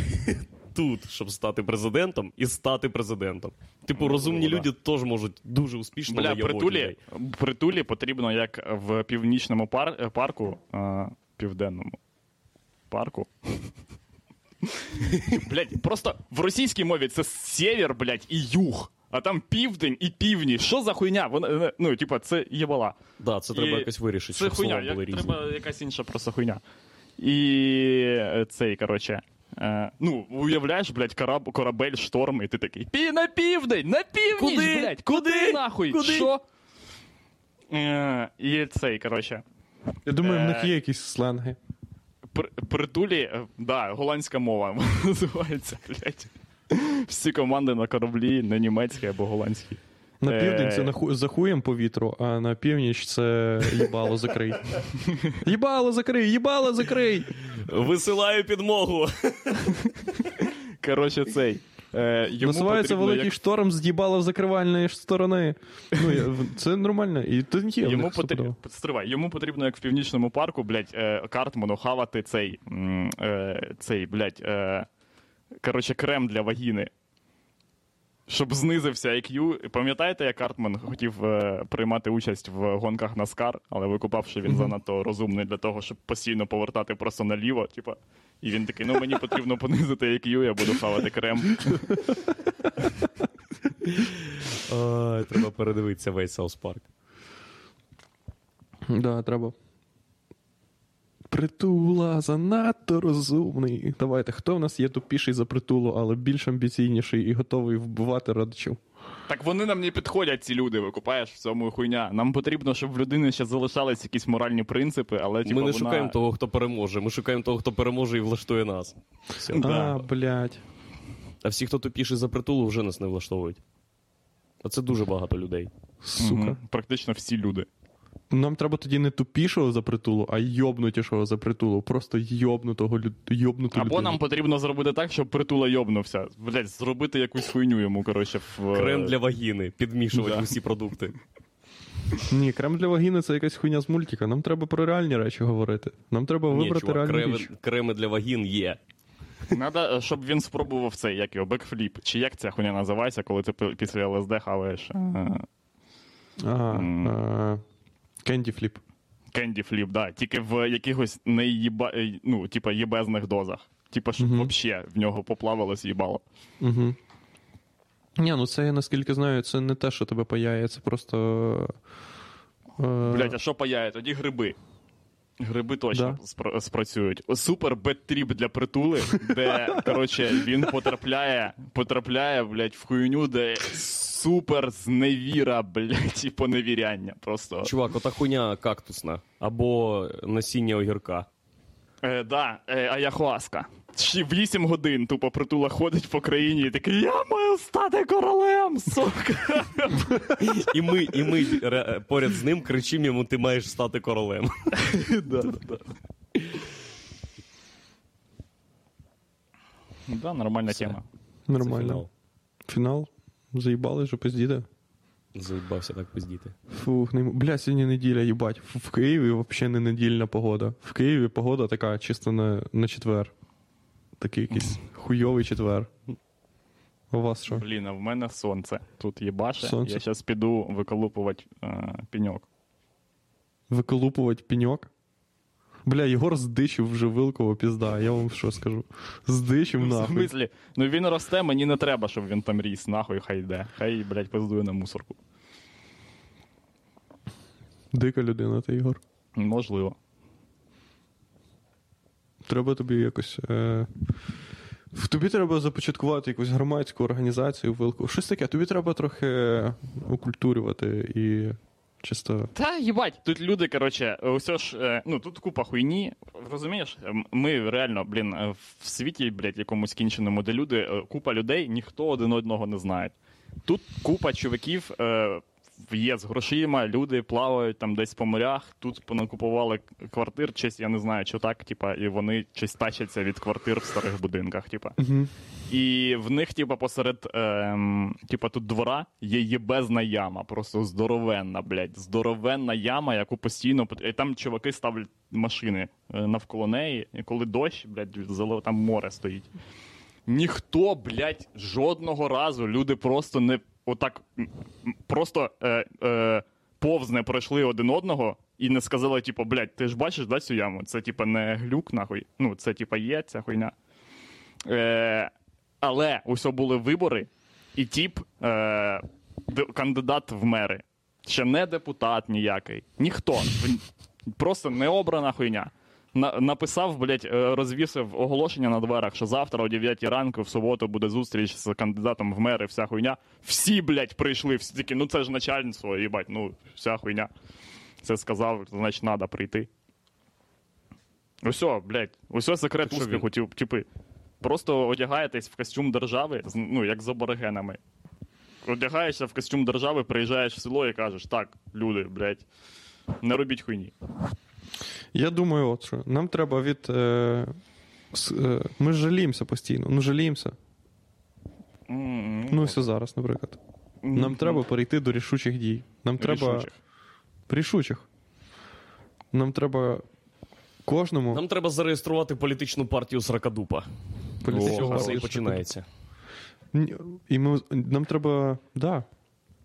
тут, щоб стати президентом і стати президентом. Типу, розумні ну, люди да. теж можуть дуже успішно наявити людей. Притулі потрібно, як в північному пар... парку, а, південному парку. Блядь, просто в російській мові це сєвєр, блядь, і юг. А там південь і північ. Що за хуйня? Вона, ну, типа, це єбала. Да, це треба і... якось вирішити, це щоб хуйня. Слова були як... різні. Треба якась інша просто хуйня. І цей, короче... Е, ну, уявляєш, блядь, кораб, корабель, шторм, і ти такий, пі на південь, на північ, куди? Блядь, куди, куди нахуй, куди? Що? Е, і цей, коротше. Я думаю, е, в них є якісь сленги. При, притулі, так, да, голландська мова називається, блядь. Всі команди на кораблі не німецькі або голландські. На південь це наху... за хуєм по вітру, а на північ це їбало закрий. Їбало закрий, їбало закрий! Висилаю підмогу. Коротше, цей. Е, Насувається великий як... шторм з їбало закривальної сторони. Ну, я... це нормально. І то є, йому, потр... Стривай. Йому потрібно, як в північному парку, блядь, е, Картману хавати цей, е, цей, блядь, е, коротше, крем для вагіни. Щоб знизився ай к'ю. Пам'ятаєте, як Картман хотів е, приймати участь в гонках Наскар, але викупав, що він занадто розумний для того, щоб постійно повертати просто наліво. Типа. І він такий, ну мені потрібно понизити ай к'ю, я буду хавати крем. Ой, треба передивитися весь South Park. Да, треба. Притула занадто розумний. Давайте, хто в нас є тупіший за Притулу, але більш амбіційніший і готовий вбивати родичів? Так вони нам не підходять, ці люди, викупаєш, в цьому хуйня. Нам потрібно, щоб в людини ще залишались якісь моральні принципи, але... Типу, ми не вона... шукаємо того, хто переможе. Ми шукаємо того, хто переможе і влаштує нас. Все. А, да. блядь. А всі, хто тупіший за Притулу, вже нас не влаштовують. А це дуже багато людей. Сука. Угу. Практично всі люди. Нам треба тоді не тупішого за Притулу, а йобнутішого за Притулу. Просто йобнутого люд... йобнуту людину. Або нам потрібно зробити так, щоб Притула йобнувся. Блять, зробити якусь хуйню йому, коротше. В... Крем для вагіни. Підмішувати да. усі продукти. Ні, крем для вагіни – це якась хуйня з мультика. Нам треба про реальні речі говорити. Нам треба вибрати Ні, чувак, реальні креми, річ. Креми для вагін є. Треба, щоб він спробував цей, як його, бекфліп. Чи як ця хуйня називається, коли ти після ЛСД хаваєш? Ага. М- Кенді фліп. Кенді фліп, да. Тільки в якихось неїба... ну, типа, єбезних дозах. Типа, щоб uh-huh. взагалі в нього поплавилось їбало. Угу. Uh-huh. Ні, ну це, я наскільки знаю, це не те, що тебе паяє, це просто... Е... Блять, а що паяє? Тоді гриби. Гриби точно да. спр- спрацюють. Супер беттріп для Притули, де, коротше, він потрапляє, потрапляє, блять, в хуйню, де... Супер зневіра, блядь, і поневіряння просто. Чувак, ота хуйня кактусна. Або насіння огірка. Е, да, е, аяхуаска. Ще вісім годин тупо Притула ходить по країні і такий, я маю стати королем, сука! І ми, і ми поряд з ним кричимо йому, ти маєш стати королем. Да, да, да. Да, нормальна тема. Нормально. Фінал? Заїбали вже пиздіти. Заїбався так пиздіти. Фух, не... бля, сьогодні неділя, їбать. В Києві взагалі не недільна погода. В Києві погода така, чисто на, на четвер. Такий якийсь хуйовий четвер. У вас що? Блін, а в мене сонце. Тут єбаше. Сонце? Я зараз піду виколупувати е, пеньок. Виколупувати пеньок? Бля, Єгор здичив вже Вилково, пізда, я вам що скажу. Здичив, нахуй. В смислі? Ну він росте, мені не треба, щоб він там ріс, нахуй, хай йде. Хай, блядь, пиздує на мусорку. Дика людина ти, Єгор. Можливо. Треба тобі якось... Е... В тобі треба започаткувати якусь громадську організацію Вилково. Щось таке, тобі треба трохи окультурювати і... Чисто. Та, їбать, тут люди, короче, усе ж, ну, тут купа хуйні, розумієш? Ми реально, блін, в світі, блядь, якомусь кінченому, де люди, купа людей, ніхто один одного не знає. Тут купа чуваків е, є з грошима, люди плавають там десь по морях, тут понакупували квартир, чись, я не знаю, чи так, типа, і вони чись тащаться від квартир в старих будинках, типа. Угу. І в них, типа, посеред, ем, типа, тут двора є єбезна яма, просто здоровенна, блядь, здоровенна яма, яку постійно, і там чуваки ставлять машини навколо неї, і коли дощ, блядь, там море стоїть. Ніхто, блядь, жодного разу, люди просто не, отак, просто е, е, повзне пройшли один одного і не сказали, типа, блядь, ти ж бачиш, да, цю яму? Це, типа, не глюк, нахуй, ну, це, типа, є ця хуйня. Е... Але усе були вибори, і тіп е- кандидат в мери. Ще не депутат ніякий. Ніхто. Просто необрана хуйня. На- написав, блядь, розвісив оголошення на дверах, що завтра о дев'ятій ранку в суботу буде зустріч з кандидатом в мери, вся хуйня. Всі, блядь, прийшли. Всі такі, ну це ж начальство, їбать, ну вся хуйня. Це сказав, значить, треба прийти. Усе, блядь, усе секрет успіху, тіпи. Просто одягаєтесь в костюм держави, ну, як з аборигенами. Одягаєшся в костюм держави, приїжджаєш в село і кажеш, так, люди, блядь, не робіть хуйні. Я думаю, от що, нам треба від... Е, с, е, ми жаліємося постійно, ну, жаліємося. Mm-hmm. Ну, все зараз, наприклад. Mm-hmm. Нам треба перейти до рішучих дій. Нам рішучих. треба... Рішучих. Нам треба кожному... Нам треба зареєструвати політичну партію Сракадупа. О, це і починається. І ми, нам треба, да.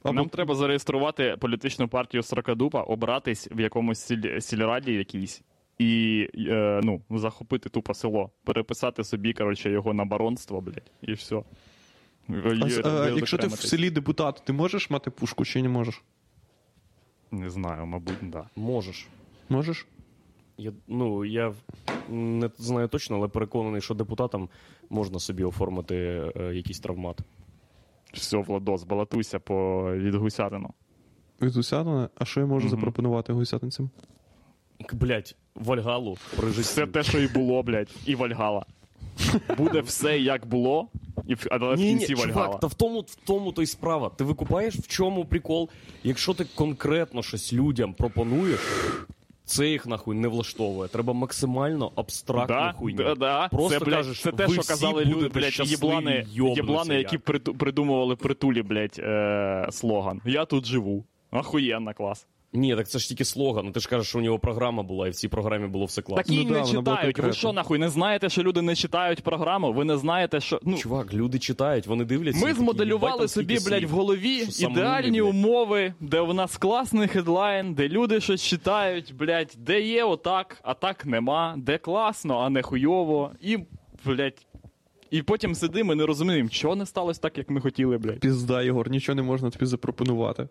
Або... Нам треба зареєструвати політичну партію Сракадупа, обратись в якомусь сіль, сільраді якійсь і е, ну, захопити тупо село, переписати собі, коротше, його на баронство, блядь, і все. А, а, якщо ти в селі депутат, ти можеш мати пушку чи не можеш? Не знаю, мабуть, так. Да. Можеш. Можеш? Я, ну, я не знаю точно, але переконаний, що депутатам можна собі оформити е, якийсь травмат. Все, Владос, балотуйся по... від Гусятину. Від Гусятина? А що я можу mm-hmm. запропонувати гусятинцям? Блять, Вальгалу при житті. Все те, що і було, блять, і Вальгала. Буде все, як було, і, але в кінці Вальгала. Ні, чувак, та в тому, в тому то й справа. Ти викупаєш, в чому прикол? Якщо ти конкретно щось людям пропонуєш... Це їх, нахуй, не влаштовує. Треба максимально абстрактну да, хуйню. Да, да. Просто це, блядь, кажеш, це те, що казали люди, блядь, єблани, єблани які при, придумували Притулі, блядь, е, слоган. Я тут живу. Ахуєнна, клас. Ні, так це ж тільки слоган. Ти ж кажеш, що у нього програма була, і в цій програмі було все класно. Так її ну, не да, читають. Ви що, нахуй, не знаєте, що люди не читають програму? Ви не знаєте, що... Ну, чувак, люди читають, вони дивляться. Ми змоделювали такі, собі, блядь, в голові ідеальні люди, умови, де в нас класний хедлайн, де люди щось читають, блядь, де є отак, а так нема, де класно, а не хуйово. І, блядь, і потім сидимо і не розуміємо, чого не сталося так, як ми хотіли, блядь. Пізда, Єгор, нічого не можна тобі запропонувати.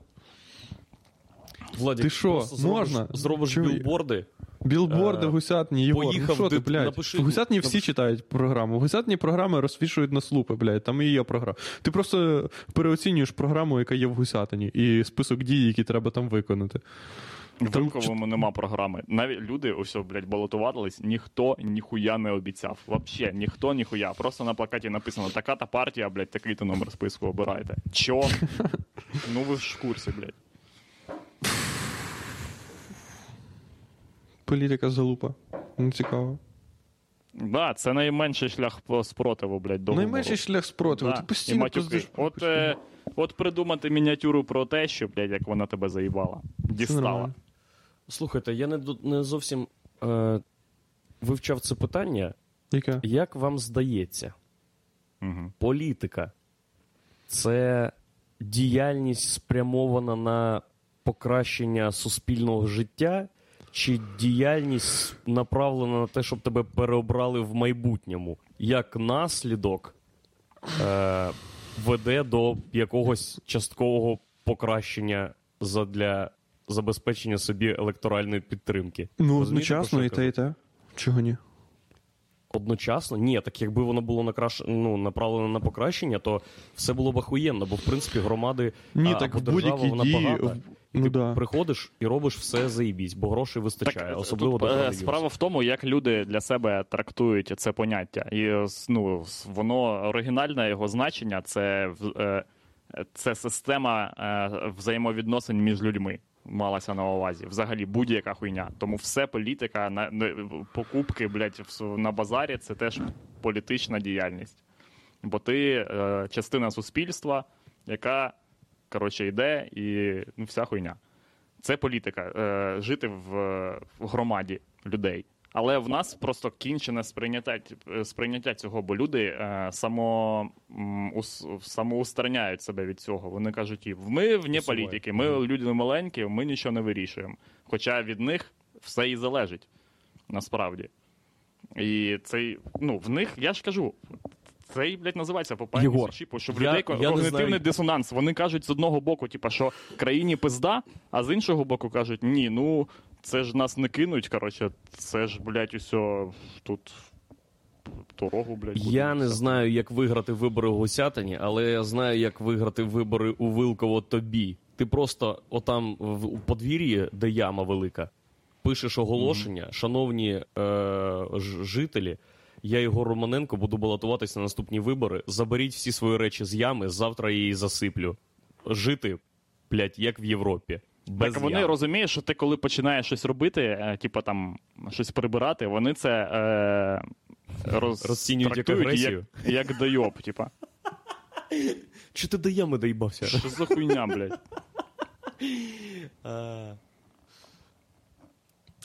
Владик, ти що, можна? Зробиш Чуй. білборди. Білборди, Гусятні, Єгор. Поїхав, ну, що ти, блядь? Напиши, Гусятні напиши. Всі читають програму. Гусятні програми розфішують на слупи, блядь. Там і є програма. Ти просто переоцінюєш програму, яка є в Гусятині. І список дій, які треба там виконати. В Вилковому там... нема програми. Навіть люди, ось, блядь, балотувались. Ніхто ніхуя не обіцяв. Вообще, ніхто ніхуя. Просто на плакаті написано, така-та партія, блядь, такий-то номер списку обирайте. Чо? Ну ви ж в курсі, блядь. Політика залупа. Не цікаво. Так, да, це найменший шлях спротиву, блядь. Найменший шлях спротиву. Да. Ти постійно... От е, От придумати мініатюру про те, що, блядь, як вона тебе заїбала. Дістала. Слухайте, я не, не зовсім е, вивчав це питання. Яке? Як вам здається, угу. політика – це діяльність спрямована на покращення суспільного життя чи діяльність направлена на те, щоб тебе переобрали в майбутньому? Як наслідок е, веде до якогось часткового покращення задля забезпечення собі електоральної підтримки? Ну, розумієте, одночасно і те, і те. Чого ні? Одночасно? Ні, так якби воно було накраш... ну, направлено на покращення, то все було б охуєнно, бо в принципі громади ні, а, так, або держава, вона дії... багата. І ну, ти да. приходиш і робиш все заєбісь, бо грошей вистачає. Так, особливо тут справа в тому, як люди для себе трактують це поняття. І ну, воно, оригінальне його значення – це, це система взаємовідносин між людьми. Малася на увазі. Взагалі будь-яка хуйня. Тому все політика, на, покупки, блядь, на базарі – це теж політична діяльність. Бо ти е, частина суспільства, яка, коротше, йде і ну, вся хуйня. Це політика. Е, жити в, в громаді людей. Але в нас просто кінчене сприйняття, сприйняття цього, бо люди е, само, ус, самоустраняють себе від цього. Вони кажуть, ми вне політики, ми люди маленькі, ми нічого не вирішуємо. Хоча від них все і залежить, насправді. І цей, ну, в них, я ж кажу, цей, блядь, називається попаяння чіпу, що в людей когнітивний дисонанс. Вони кажуть з одного боку, типу, що країні пизда, а з іншого боку кажуть, ні, ну... Це ж нас не кинуть, коротше, це ж, блядь, усе тут дорогу, блядь. Я не все. Знаю, як виграти вибори у Гусятині, але я знаю, як виграти вибори у Вилково тобі. Ти просто отам в подвір'ї, де яма велика, пишеш оголошення, mm-hmm. шановні е- жителі, я, Ігор Романенко, буду балотуватися на наступні вибори, заберіть всі свої речі з ями, завтра я її засиплю. Жити, блядь, як в Європі. Без так вони розуміють, що ти коли починаєш щось робити, типу там щось прибирати, вони це е, роз... розцінюють як агресію. Як, як дойоб, типа. Чи ти до ями доїбався? Що за хуйня, блядь?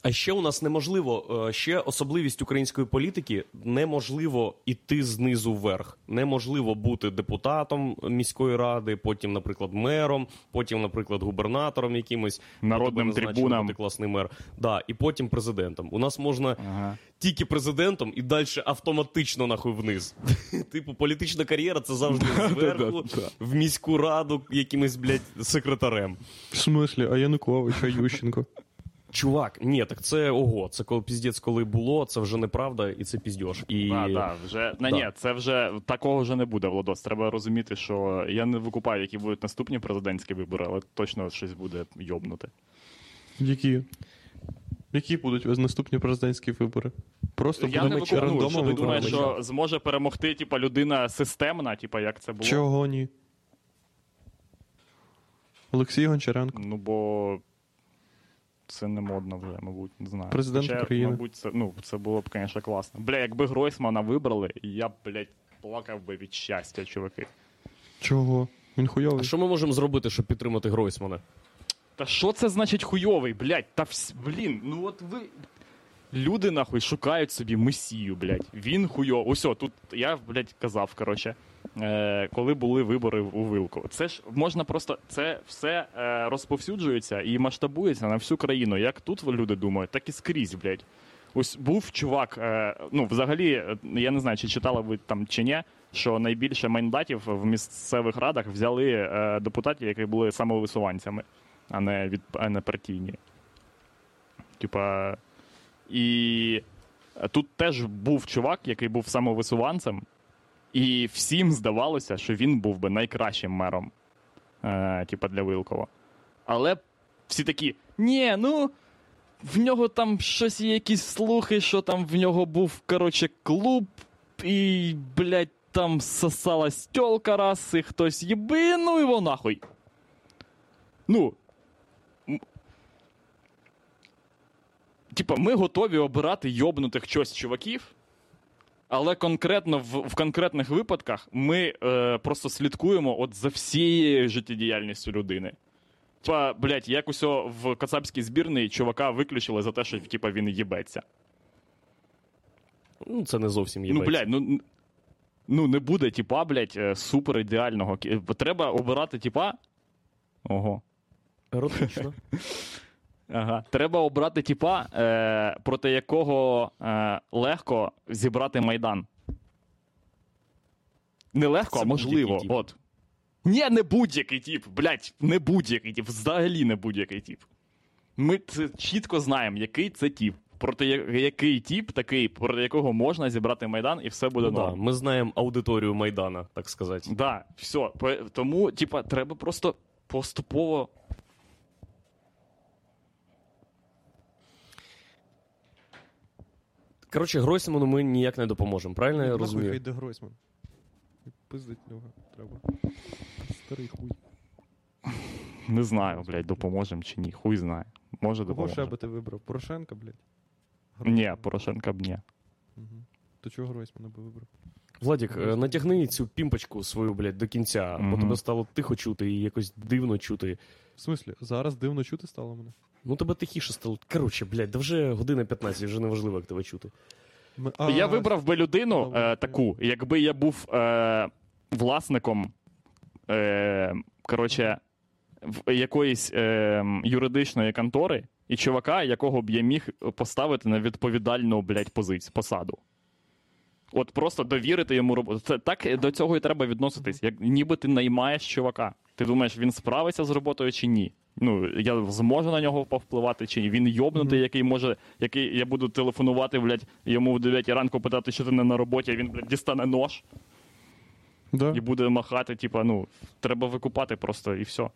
А ще у нас неможливо, ще особливість української політики, неможливо іти знизу вверх. Неможливо бути депутатом міської ради, потім, наприклад, мером, потім, наприклад, губернатором якимось. Народним трибуном. Бути класний мер. Да, і потім президентом. У нас можна ага. тільки президентом і далі автоматично нахуй вниз. Типу, політична кар'єра – це завжди зверху, в міську раду якимось, блядь, секретарем. В смислі? А Янукович, а Ющенко? Чувак, ні, так це ого, це коли піздець коли було, це вже неправда і це піздьош. І... А, да, вже, да. Ні, це вже, такого вже не буде, Владос. Треба розуміти, що я не викупаю, які будуть наступні президентські вибори, але точно щось буде йобнути. Які? Які будуть наступні президентські вибори? Просто я будемо чи рандомом виборами. Я ти думаєш, що зможе перемогти типа, людина системна, типа, як це було? Чого ні? Олексій Гончаренко. Ну, бо... Це не модно вже, мабуть, не знаю. Президент Хоча, України. Мабуть, це, ну, це було б, звісно, класно. Бля, якби Гройсмана вибрали, я б, блядь, плакав би від щастя, чуваки. Чого? Він хуйовий. А що ми можемо зробити, щоб підтримати Гройсмана? Та що це значить хуйовий, блядь? Та вс... Блін, ну от ви... Люди, нахуй, шукають собі месію, блядь. Він хуйовий. Усьо, тут я, блядь, казав, коротше, е- коли були вибори у Вилку. Це ж можна просто... Це все е- розповсюджується і масштабується на всю країну. Як тут люди думають, так і скрізь, блядь. Ось був чувак, е- ну, взагалі, я не знаю, чи читали ви там, чи ні, що найбільше мандатів в місцевих радах взяли е- депутатів, які були самовисуванцями, а не, від, а не партійні. Типа... І тут теж був чувак, який був самовисуванцем, і всім здавалося, що він був би найкращим мером, е, типа для Вилкова. Але всі такі, ні, ну, в нього там щось є, якісь слухи, що там в нього був, коротше, клуб, і, блядь, там сосалась тьолка раз, і хтось їби, ну, його нахуй. Ну, типа, ми готові обирати йобнутих чогось чуваків, Але конкретно в, в конкретних випадках ми е, просто слідкуємо от за всією життєдіяльністю людини. Типа, блядь, як усьо в кацапській збірній чувака виключили за те, що типа він їбеться. Ну, це не зовсім їбеться. Ну, блядь, ну, ну не буде типа, блядь, супер ідеального. Треба обирати типа. Ого. Еротично. Ага. Треба обрати тіпа, е, проти якого е, легко зібрати Майдан. Не легко, це а можливо. От. Ні, не будь-який тіп, блядь, не будь-який тіп, взагалі не будь-який тіп. Ми це чітко знаємо, який це тіп. Проти який тіп такий, проти якого можна зібрати Майдан і все буде норм. Ну, да. Ми знаємо аудиторію Майдана, так сказати. Так, да, все. Тому, тіпа, треба просто поступово... Коротше, Гройсману ми ніяк не допоможемо, правильно я розумію? Нахуй йде Гройсман. Пиздить нього треба. Старий хуй. Не знаю, блядь, допоможемо чи ні. Хуй знає. Може допоможемо. Кого ще би ти вибрав? Порошенка, блядь? Ні, Порошенка б ні. Угу. То чого Гройсмана би вибрав? Владік, натягни цю пімпочку свою, блядь, до кінця. Угу. Бо тебе стало тихо чути і якось дивно чути. В смислі? Зараз дивно чути стало мене? Ну, тебе тихіше стало. Коротше, блядь, да вже година п'ятнадцять, вже неважливо, як тебе чути. А... Я вибрав би людину е, таку, якби я був е, власником е, коротше, в якоїсь е, юридичної контори і чувака, якого б я міг поставити на відповідальну, блядь, позицію, посаду. От просто довірити йому роботу. Це, так до цього і треба відноситись. Як, ніби ти наймаєш чувака. Ти думаєш, він справиться з роботою чи ні? Ну, я зможу на нього повпливати, чи ні? Він йобнутий, mm-hmm. який може, який я буду телефонувати, блядь, йому в дев'ятій ранку питати, що ти не на роботі, а він, блядь, дістане нож. Да. І буде махати, типа, ну, треба викупати просто, і все.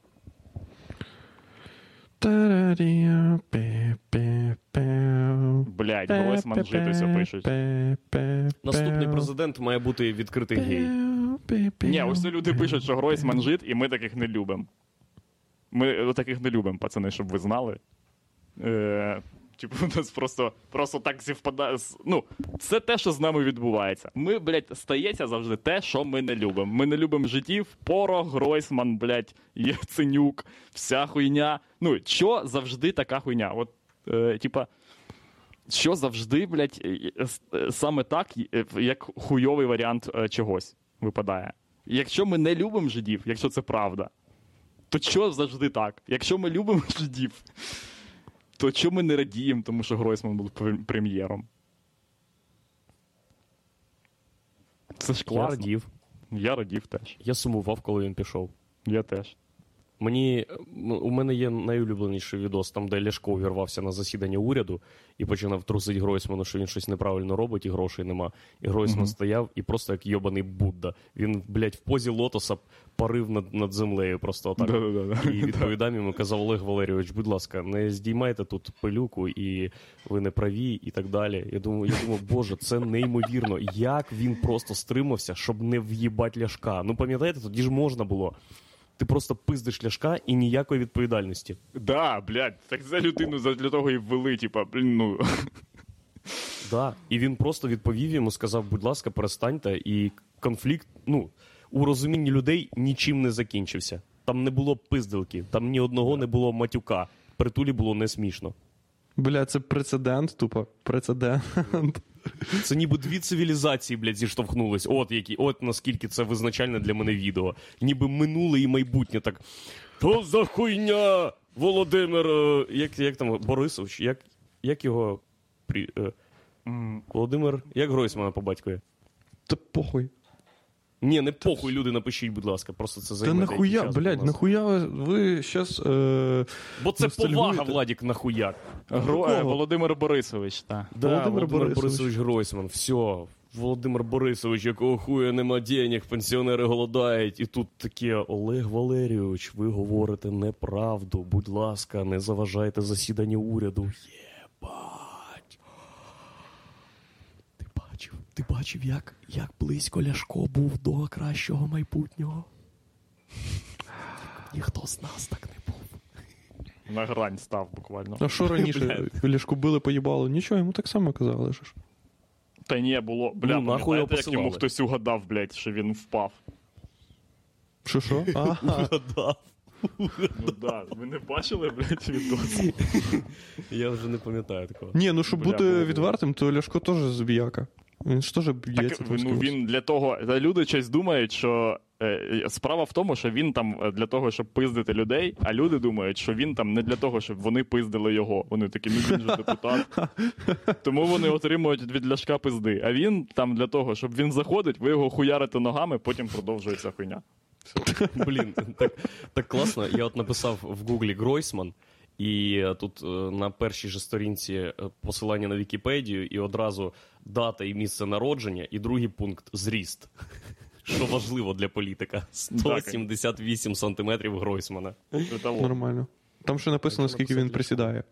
Блядь, Гройсман житися пишуть. Наступний президент має бути відкритий гей. Ні, усі люди пишуть, що Гройсман жит, і ми таких не любимо. Ми таких не любимо, пацани, щоб ви знали. Е, типу, у нас просто, просто так зівпадає. Ну, це те, що з нами відбувається. Ми, блядь, стається завжди те, що ми не любимо. Ми не любимо життів, Порох, Гройсман, блядь, Єценюк, вся хуйня. Ну, що завжди така хуйня? От, е, типа, що завжди, блядь, саме так, як хуйовий варіант чогось випадає. Якщо ми не любимо жидів, якщо це правда, то що завжди так? Якщо ми любимо жидів, то чому ми не радіємо, тому що Гройсман був прем'єром? Це ж класно. Я радів. Я радів теж. Я сумував, коли він пішов. Я теж. Мені, у мене є найулюбленіший відос, там, де Ляшко увірвався на засідання уряду і починав трусити Гройсману, що він щось неправильно робить і грошей нема. І Гройсман mm-hmm. стояв і просто як йобаний Будда. Він, блядь, в позі лотоса парив над, над землею просто отак. Да-да-да. І відповідав йому, казав Олег Валерійович, будь ласка, не здіймайте тут пилюку, і ви не праві, і так далі. Я думаю, я думаю, боже, це неймовірно. Як він просто стримався, щоб не в'їбать Ляшка. Ну, пам'ятаєте, тоді ж можна було. Ти просто пиздиш Ляшка і ніякої відповідальності. Да, блядь, так за людину для того і ввели, типа, блін, ну. Да, і він просто відповів йому, сказав, будь ласка, перестаньте, і конфлікт, ну, у розумінні людей нічим не закінчився. Там не було пиздилки, там ні одного не було матюка. Притулі було не смішно. Бля, це прецедент, тупо, прецедент. Це ніби дві цивілізації, блядь, зіштовхнулись. От які, от наскільки це визначальне для мене відео. Ніби минуле і майбутнє так. То за хуйня, Володимир, як, як там, Борисович, як, як його, прі, е, Володимир, як Гройсмана по батькові? Та похуй. Ні, не похуй, люди, напишіть, будь ласка, просто це займе. Та нахуя, час, блядь, нахуя ви щас е... Бо це повага, Владік, нахуя. Гро... Володимир Борисович, так. Да, Володимир, Володимир Борисович. Борисович Гройсман, все. Володимир Борисович, якого хуя нема денег, пенсіонери голодають. І тут таке, Олег Валерійович, ви говорите неправду, будь ласка, не заважайте засіданню уряду. Єба. Ти бачив, як, як близько Ляшко був до кращого майбутнього? Ніхто з нас так не був. На грань став буквально. А що раніше Ляшку били, поїбало? Нічого, йому так само казали. Що ж. Та ні, було, бля, ну, пам'ятаєте, як йому хтось угадав, блядь, що він впав. Що-що? Угадав. Ну так, ви не бачили, блядь, відоси? Я вже не пам'ятаю такого. Ні, ну щоб бути відвертим, то Ляшко теж зубіяка. Він ж теж б'ється. Так, ну він для того, люди щось думають, що справа в тому, що він там для того, щоб пиздити людей, а люди думають, що він там не для того, щоб вони пиздили його. Вони такі, ну він же депутат. Тому вони отримують від Ляшка пизди. А він там для того, щоб він заходить, ви його хуярите ногами, потім продовжується хуйня. Блін, так, так класно. Я от написав в Гуглі Гройсман, і тут на першій же сторінці посилання на Вікіпедію, і одразу дата і місце народження, і другий пункт – зріст. Що важливо для політика. сто сімдесят вісім сантиметрів Гройсмана. Нормально. Там ще написано, скільки він присідає.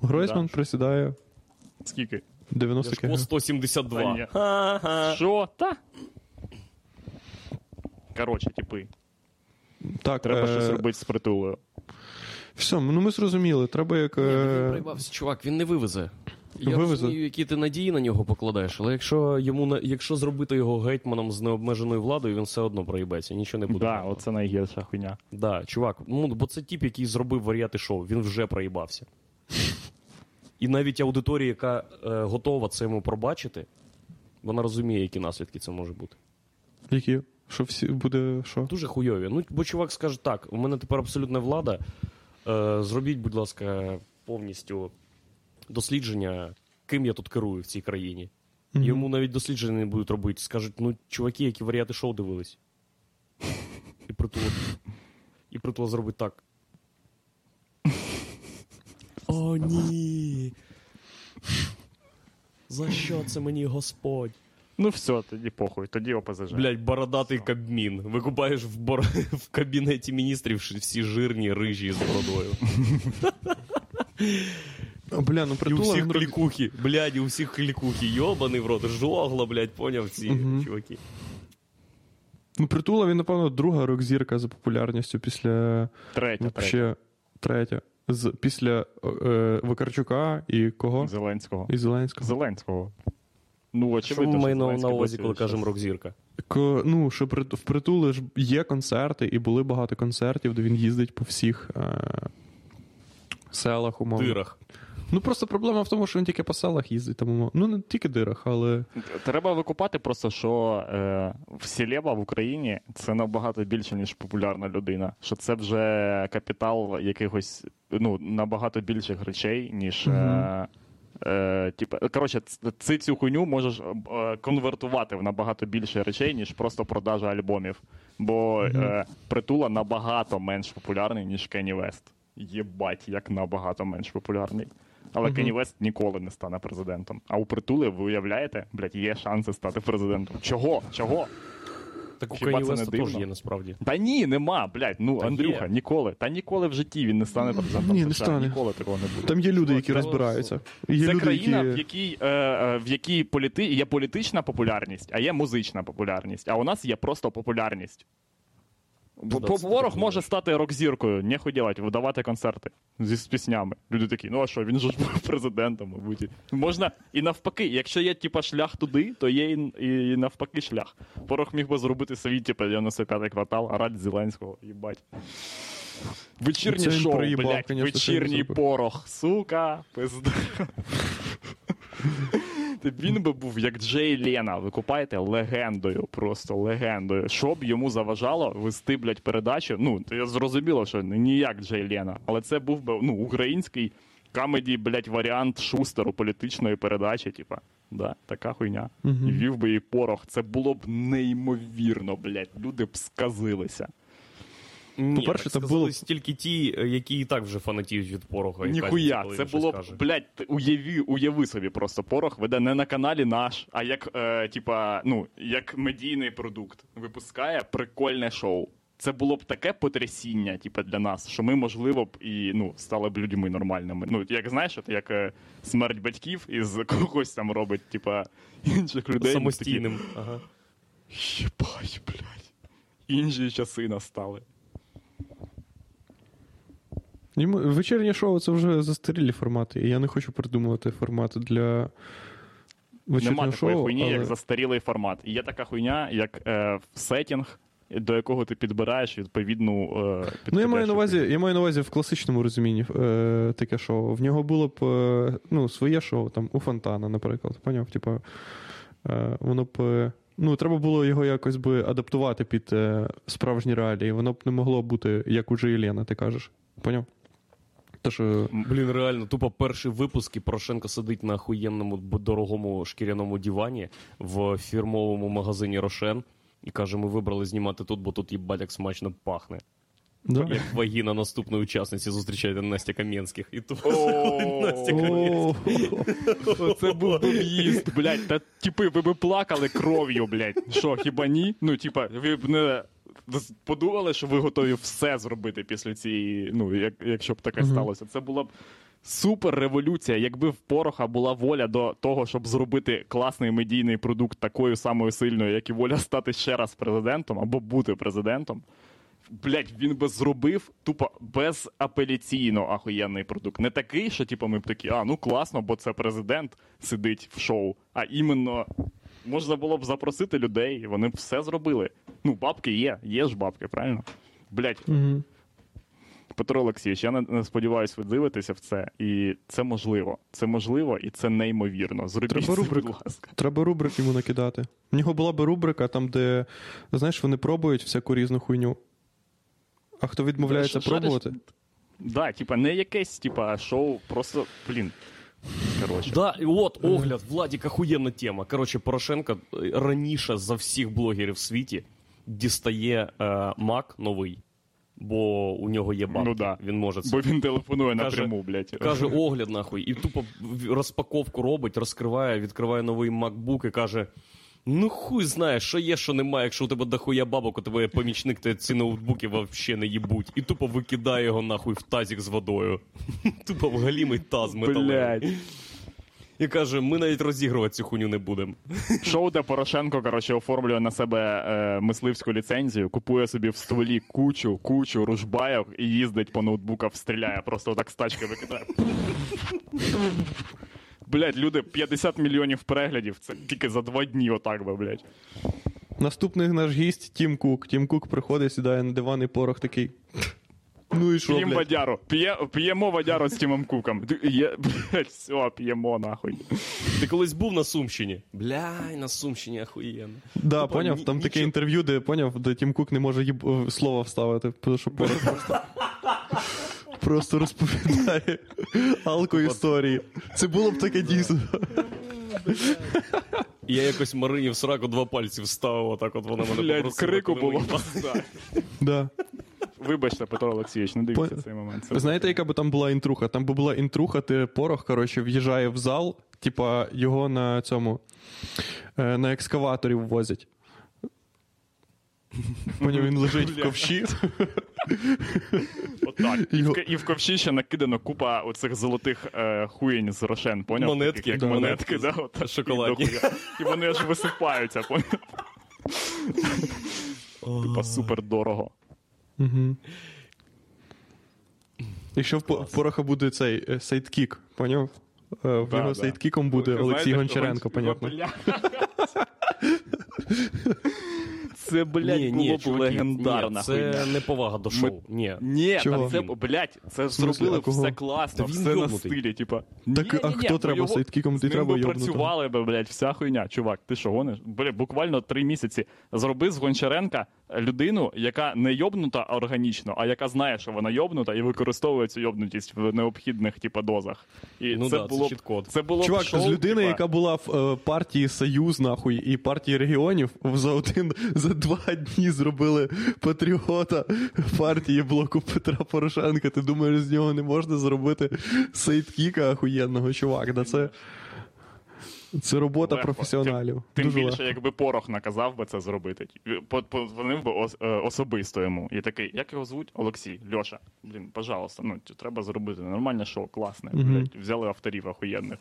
Гройсман да. присідає... Скільки? дев'яносто кг. сто сімдесят два. Що? Та? Коротше, типи. Так, треба е... щось робити з Притулою. Все, ну ми зрозуміли. Треба як... Ні, він проїбався, чувак, він не вивезе. Я вивезе. розумію, які ти надії на нього покладаєш, але якщо, йому, якщо зробити його гетьманом з необмеженою владою, він все одно проїбеться, нічого не буде. Так, да, оце найгірша хуйня. Так, да, чувак, ну, бо це тіп, який зробив варіати шоу, він вже проїбався. І навіть аудиторія, яка е, готова це йому пробачити, вона розуміє, які наслідки це може бути. Які? Що всі буде, що? Дуже хуйові. Ну, бо чувак скаже, так, у мене тепер абсолютна влада. Е, зробіть, будь ласка, повністю дослідження, ким я тут керую в цій країні. Mm-hmm. Йому навіть дослідження не будуть робити. Скажуть, ну, чуваки, які варіати шоу дивились. І Притула. І Притула зробить так. О, ні! За що це мені Господь? Ну все, тоді похуй, тоді ОПЗЖ. Блядь, бородатий все. Кабмін. Викупаєш в, бор... в кабінеті міністрів всі жирні, рижі з бородою. Бля, ну Притула... І у всіх клікухи, блядь, і у всіх клікухи. Йобаний в рот, жогла, блядь, поняв ці угу. чуваки. Ну Притула, він, напевно, друга рок-зірка за популярністю після... Третя, вообще... третя. Третя. З... Після е... Вакарчука і кого? Зеленського. І Зеленського. Зеленського. Ну, очевидно, що ми на увазі, коли кажемо рок-зірка? К, ну, що при, в Притулі ж є концерти, і були багато концертів, де він їздить по всіх е- селах, умовно. Дирах. Ну, просто проблема в тому, що він тільки по селах їздить. Там, умов... Ну, не тільки дирах, але... Треба викупати просто, що е- селеба в Україні – це набагато більше, ніж популярна людина. Що це вже капітал якихось, ну, набагато більших речей, ніж... Е- mm-hmm. Е, типу, коротше, цю, цю хуйню можеш е, конвертувати в набагато більше речей, ніж просто продажа альбомів. Бо mm-hmm. е, Притула набагато менш популярний, ніж Кенні Вест. Єбать, як набагато менш популярний. Але mm-hmm. Кенні Вест ніколи не стане президентом. А у Притули, ви уявляєте, блядь, є шанси стати президентом. Чого? Чого? Так у Кенні Веста теж є, насправді. Та ні, нема, блядь, ну, та Андрюха, є. Ніколи. Та ніколи в житті він не стане президентом. Ні, не стане. Ніколи такого не буде. Там є люди, які розбираються. Є це люди, країна, які... в якій, е, в якій політи... є політична популярність, а є музична популярність. А у нас є просто популярність. Ворог може стати рок-зіркою, не ходівати, видавати концерти зі, з піснями. Люди такі, ну а що, він же був президентом, мабуть. Можна і навпаки, якщо є типа шлях туди, то є і, і, і навпаки шлях. Порох міг би зробити свій, типа, дев'яносто п'ятий квартал, орать Зеленського, їбать. Вечірнє шоу, приїбав, блядь, конечно, вечірній Порох, сука, пизда. Він би був як Джей Лена, ви купаєте? Легендою, просто легендою. Що б йому заважало вести, блядь, передачу? Ну, я зрозуміло, що ніяк Джей Лена, але це був би, ну, український камеді, блядь, варіант Шустеру політичної передачі, типа, да, така хуйня. Угу. І вів би її Порох. Це було б неймовірно, блядь, люди б сказилися. Ні, по-перше, це були тільки ті, які і так вже фанатіють від Пороха. Ніхуя, це було, б, блядь, уяви, уяви собі просто, Порох веде не на каналі наш, а як, е, типа, ну, як медійний продукт. Випускає прикольне шоу. Це було б таке потрясіння, типа, для нас, що ми, можливо, б і, ну, стали б людьми нормальними. Ну, як, знаєш, от, як е, смерть батьків із когось там робить, типа, інших людей. Самостійним. Такі, ага. Єбать, блядь. Інші часи настали. Вечірнє шоу – це вже застарілі формати, і я не хочу придумувати формати для вечірнього шоу. Нема такої хуйні, але... як застарілий формат. І є така хуйня, як е, сеттінг, до якого ти підбираєш відповідну... Е, ну, я маю на увазі, я маю на увазі в класичному розумінні е, таке шоу. В нього було б е, ну, своє шоу, там, у Фонтана, наприклад. Поняв? Типа, е, воно б... Ну, треба було його якось би адаптувати під е, справжні реалії. Воно б не могло бути, як у Джей Лено, ти кажеш. Поняв? То, що... Блін, реально, тупо перший випуск, і Порошенко сидить на охуєнному, дорогому шкіряному дивані в фірмовому магазині «Рошен» і каже, ми вибрали знімати тут, бо тут, їбать, як смачно пахне. Да. Як вагіна наступної учасниці зустрічаєте Настя Кам'янських. І тупо заходить Настя Кам'янських. Оце був об'їзд. Блядь, та типи, ви би плакали кров'ю, блядь. Що, хіба ні? Ну, типа, ви б не... подумали, що ви готові все зробити після цієї, ну, як, якщо б таке сталося. Це була б супер революція, якби в Пороха була воля до того, щоб зробити класний медійний продукт такою самою сильною, як і воля стати ще раз президентом або бути президентом. Блять, він би зробив тупо безапеляційно ахуєнний продукт. Не такий, що типу ми б такі, а, ну класно, бо це президент сидить в шоу, а іменно можна було б запросити людей, і вони б все зробили. Ну, бабки є, є ж бабки, правильно? Блять. Угу. Петро Олексійович, я не, не сподіваюся, ви дивитеся в це, і це можливо. Це можливо, і це неймовірно. Зробіть, будь ласка. Треба рубрик йому накидати. В нього була б рубрика, там, де, знаєш, вони пробують всяку різну хуйню. А хто відмовляється пробувати? Да, типа, не якесь, типа, шоу, просто, блін. Короче. Да, і от огляд, Владик, охуєнна тема. Короче, Порошенко раніше за всіх блогерів в світі дістає е, Mac новий, бо у нього є бабки. Ну да, він може це. Бо він телефонує напряму, блядь. Каже, огляд, нахуй, і тупо розпаковку робить, розкриває, відкриває новий MacBook і каже... Ну хуй знаєш, що є, що немає, якщо у тебе дохуя бабок, у тебе помічник, то ці ноутбуки вообще не їбуть. І тупо викидає його нахуй в тазик з водою. Тупо в галімий таз металевий. І каже, ми навіть розігрувати цю хуйню не будемо. Шоу, де Порошенко, коротше, оформлює на себе е, мисливську ліцензію, купує собі в стволі кучу, кучу ружбайок і їздить по ноутбуках, стріляє, просто отак з тачки викидає. Блядь, люди, п'ятдесят мільйонів переглядів, це тільки за два дні отак би, блядь. Наступний наш гість – Тім Кук. Тім Кук приходить, сідає на диван і Порох такий. Ну і що, блядь? П'ємо водяру. П'ємо водяру з Тімом Куком. Є, блядь, все, п'ємо, нахуй. Ти колись був на Сумщині? Блядь, на Сумщині, ахуєнно. Да, тупо, поняв, там ні, таке нічого... інтерв'ю, де, поняв, де Тім Кук не може їб... слова вставити, тому що Порох просто... Просто розповідає алко-історії. Це було б таке дійсно. Я якось Марині в сраку два пальці вставив, так от вона мене попросила. Блядь, крику було. Вибачте, Петро Олексійович, не дивіться цей момент. Знаєте, яка би там була інтруха? Там би була інтруха, ти Порох, коротше, в'їжджає в зал, типа його на цьому, на екскаваторі ввозять. Поняв, він лежить в ковші. Отак. І в, і в ковші ще накидано купа оцих золотих е, хуєнь з рошен, поняв? Монетки. Як да, монетки, да, от, шоколадні. І, і вони аж висипаються, поняв? Типа супер дорого. Угу. І ще в Пороха буде цей сайдкік, поняв? В да, нього да. сайдкіком буде ви Олексій Гончаренко, понятно. Це, блядь, ні, було б легендарно. Ні, це не повага до шоу. Ми... Ні, ні, це, блядь, це зробили все класно, та все на стилі, типа. Так, ні, а ні, хто ні, треба його... сайдкіком? З ним треба би працювали би, блядь, вся хуйня. Чувак, ти що гониш? Блядь, буквально три місяці. Зроби з Гончаренка людину, яка не йобнута органічно, а яка знає, що вона йобнута і використовує цю йобнутість в необхідних, типа, дозах. І ну це, да, було, це, б... це було чувак, б шоу, з людини, типа... яка була в е, партії «Союз», нахуй, і партії регіонів, за один, за два дні зробили патріота партії блоку Петра Порошенка. Ти думаєш, з нього не можна зробити сайдкіка охуєнного, чувак. Да, це... Це робота легко. Професіоналів. Тим, тим більше, легко. Якби Порох наказав би це зробити. Позвонив би ос, особисто йому. І такий, як його звуть? Олексій, Льоша. Блін, пожалуйста, ну, треба зробити нормальне шоу, класне. Mm-hmm. Блядь, взяли авторів охуєнних.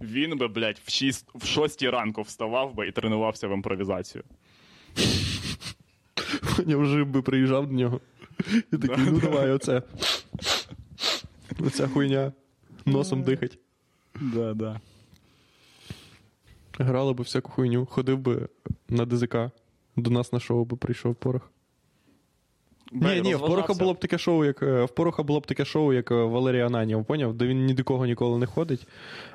Він би, блядь, в, шість, в шостій ранку вставав би і тренувався в імпровізацію. Я вже би приїжджав до нього. І такий, ну давай оце. Оця хуйня. Носом дихать. Да, да. Грали б всяку хуйню. Ходив би на ДЗК. До нас на шоу би прийшов Порох. Ні, ні, в Пороха було б таке шоу, як в Пороха було б таке шоу, як Валерій Ананєв, поняв? Де він ні до кого ніколи не ходить,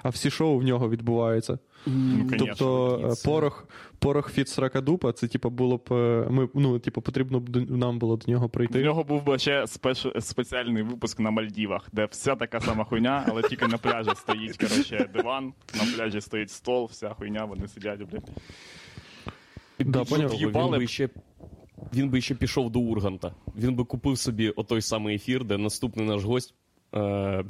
а всі шоу в нього відбуваються. Ну, тобто конечно, Порох, Порох фіт Сракадупа, це типу було б ми, ну, типу потрібно б до, нам було до нього прийти. В нього був би ще спеш, спеціальний випуск на Мальдівах, де вся така сама хуйня, але тільки на пляжі стоїть, короче, диван, на пляжі стоїть стол, вся хуйня, вони сидять, блядь. Да, поняв, він би ще Він би ще пішов до Урганта. Він би купив собі отой самий ефір, де наступний наш гость,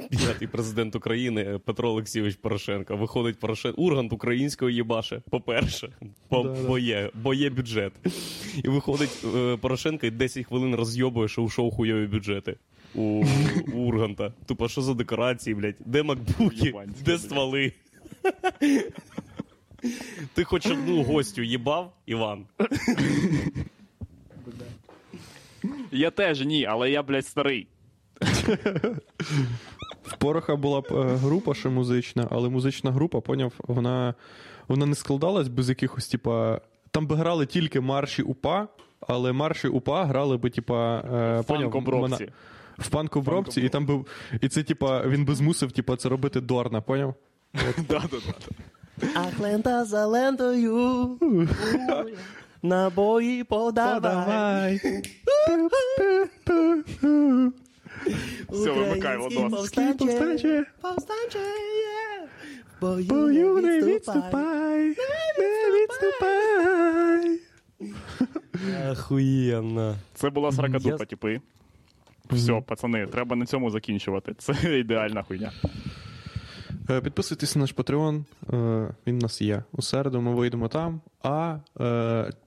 п'ятий президент України Петро Олексійович Порошенко. Виходить Порошенко. Ургант українського єбаше, по-перше, по, да, бо, є, бо є бюджет. І виходить Порошенко і десять хвилин розйобує, що у шоу хуйові бюджети у, у Урганта. Тупо, що за декорації, блядь? Де макбуки? Де стволи? Ти хоч одну гостю їбав, Іван? Я теж ні, але я, блядь, старий. В Пороха була б група ще музична, але музична група, поняв, вона, вона не складалась без якихось, типа, там би грали тільки марші УПА, але марші УПА грали би, типа, в панк-обробці. В панк-обробці, і там би, і це, типа, він би змусив, типа, це робити Дорна, поняв? Да-да-да. Ах, лента за лентою. Набої подавай. Все, вимикай водос. Повстанче, повстанче, бою не відступай, не відступай. Охуєнно. Це була Сракадупа, типи. Все, пацани, треба на цьому закінчувати. Це ідеальна хуйня. Підписуйтесь на наш Патреон, він у нас є. У середу ми вийдемо там, а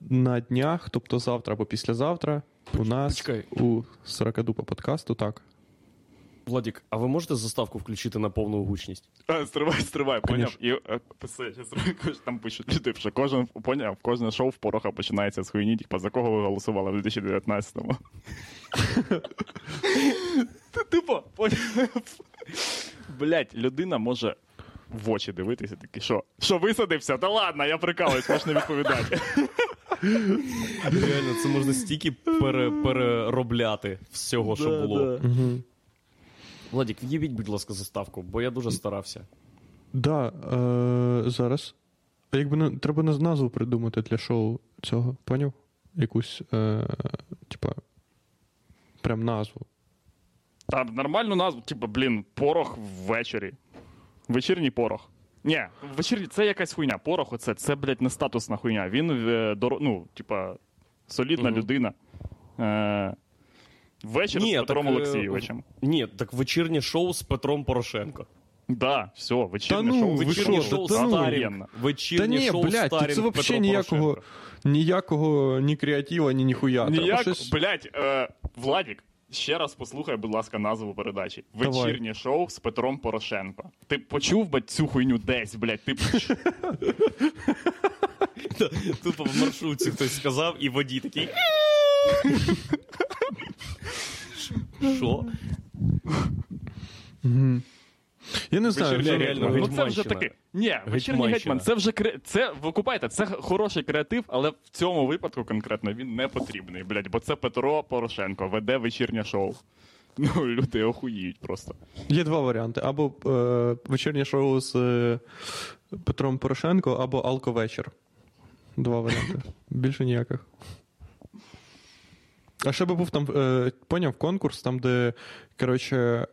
на днях, тобто завтра або післязавтра, у нас Почекай. у Сракадупа подкасту, так. Владік, а ви можете заставку включити на повну гучність? А, стривай, стривай, поняв. І, писи, там пишуть люди, що кожен, поняв, кожне шоу в Пороха починається з хуйні, типу, за кого ви голосували в дві тисячі дев'ятнадцятому. Типа, поняв. Блять, людина може в очі дивитися, такі, що? Що, висадився? Та ладно, я прикалуюсь, можеш не відповідати. Реально, це можна стільки пере, переробляти всього, да, що було. Да. Угу. Владік, в'їбіть, будь ласка, заставку, бо я дуже старався. Так, да, е- зараз. Якби не, треба назву придумати для шоу цього, поняв? Якусь, е- типа, прям назву. Та нормальну назву, типу, блін, Порох ввечері. Вечірній Порох. Ні, вечірній, це якась хуйня. Порох оце, це, блядь, не статусна хуйня. Він, ну, типа, солідна mm-hmm. людина. Е- вечір ні, з Петром так, Олексійовичем. Ні, так вечірнє шоу з Петром Порошенко. Да, все, вечірнє шоу. Вечірнє шоу старінно. Вечірнє шоу старінно Петро Порошенко. Та ні, блядь, це взагалі ніякого, ніякого ні креатива, ні ніхуя. Ніяк, щось... блядь, е- Владік. Ще раз послухай, будь ласка, назву передачі. Вечірнє шоу з Петром Порошенко. Ти почув би цю хуйню десь, блядь? Ти почув. Тупо в маршрутці хтось сказав, і водій такий. Що? Я не знаю, це реально гетьманщина. Це вже таки. Ні, вечірній гетьман, це вже кре... це, ви купаєте, це хороший креатив, але в цьому випадку конкретно він не потрібний, блядь, бо це Петро Порошенко веде вечірнє шоу. Ну, люди охуїють просто. Є два варіанти, або е, вечірнє шоу з е, Петром Порошенко, або алковечір. Два варіанти. Більше ніяких. А ще би був там, е, поняв, конкурс, там де, коротше,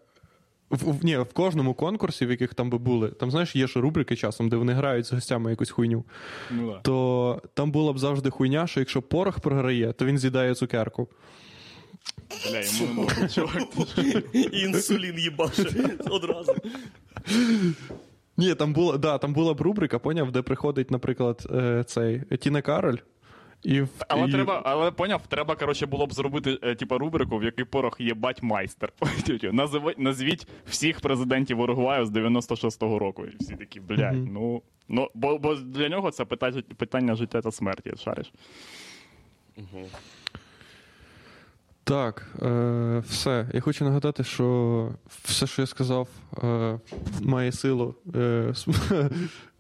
В, ні, в кожному конкурсі, в яких там би були, там, знаєш, є ж рубрики часом, де вони грають з гостями якусь хуйню, ну, да. То там була б завжди хуйня, що якщо Порох програє, то він з'їдає цукерку. Бля, йому не можна, чувак. І інсулін їбаше одразу. Ні, там була, да, там була б рубрика, поняв, де приходить, наприклад, цей Тіна Кароль. І в... Але і... треба, але поняв, треба, коротше, було б зробити е, типу рубрику, в якій Порох єбать майстер. Назвіть всіх президентів Уругваю з дев'яносто шостого року. І всі такі, блядь, mm-hmm. ну, ну бо, бо для нього це питання, питання життя та смерті, шариш. Mm-hmm. Так, е, все. Я хочу нагадати, що все, що я сказав, е, має силу е,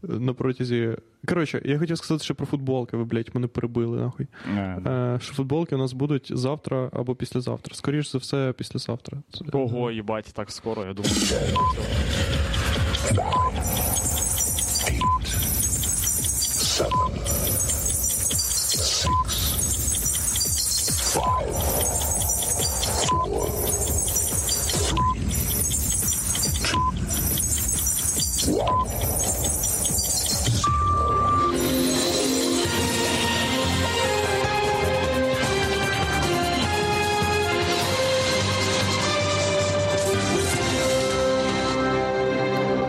на протязі... Коротше, я хотів сказати, що про футболки ви, блядь, мене перебили, нахуй. Е, що футболки у нас будуть завтра або післязавтра. Скоріше за все, післязавтра. Ого, їбать, так скоро, я думаю.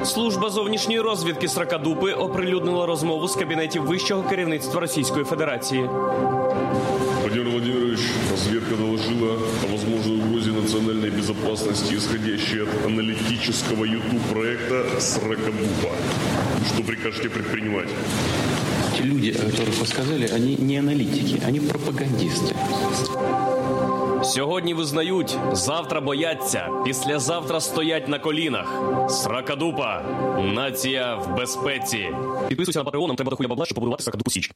Служба зовнішньої розвідки Сракадупи оприлюднила розмову з кабінетів вищого керівництва Російської Федерації. Владимир Владимирович, разведка доложила о возможной угрозе национальной безопасности, исходящей от аналитического YouTube-проекта «Сракадупа». Что прикажете предпринимать? Те люди, о которых вы сказали, они не аналитики, они пропагандисты. Сьогодні визнають, завтра бояться, післязавтра стоять на колінах. Сракадупа. Нація в безпеці. Підписуйся на Патреон, нам треба до хуя бабла, щоб побудувати Сракадупу Січ.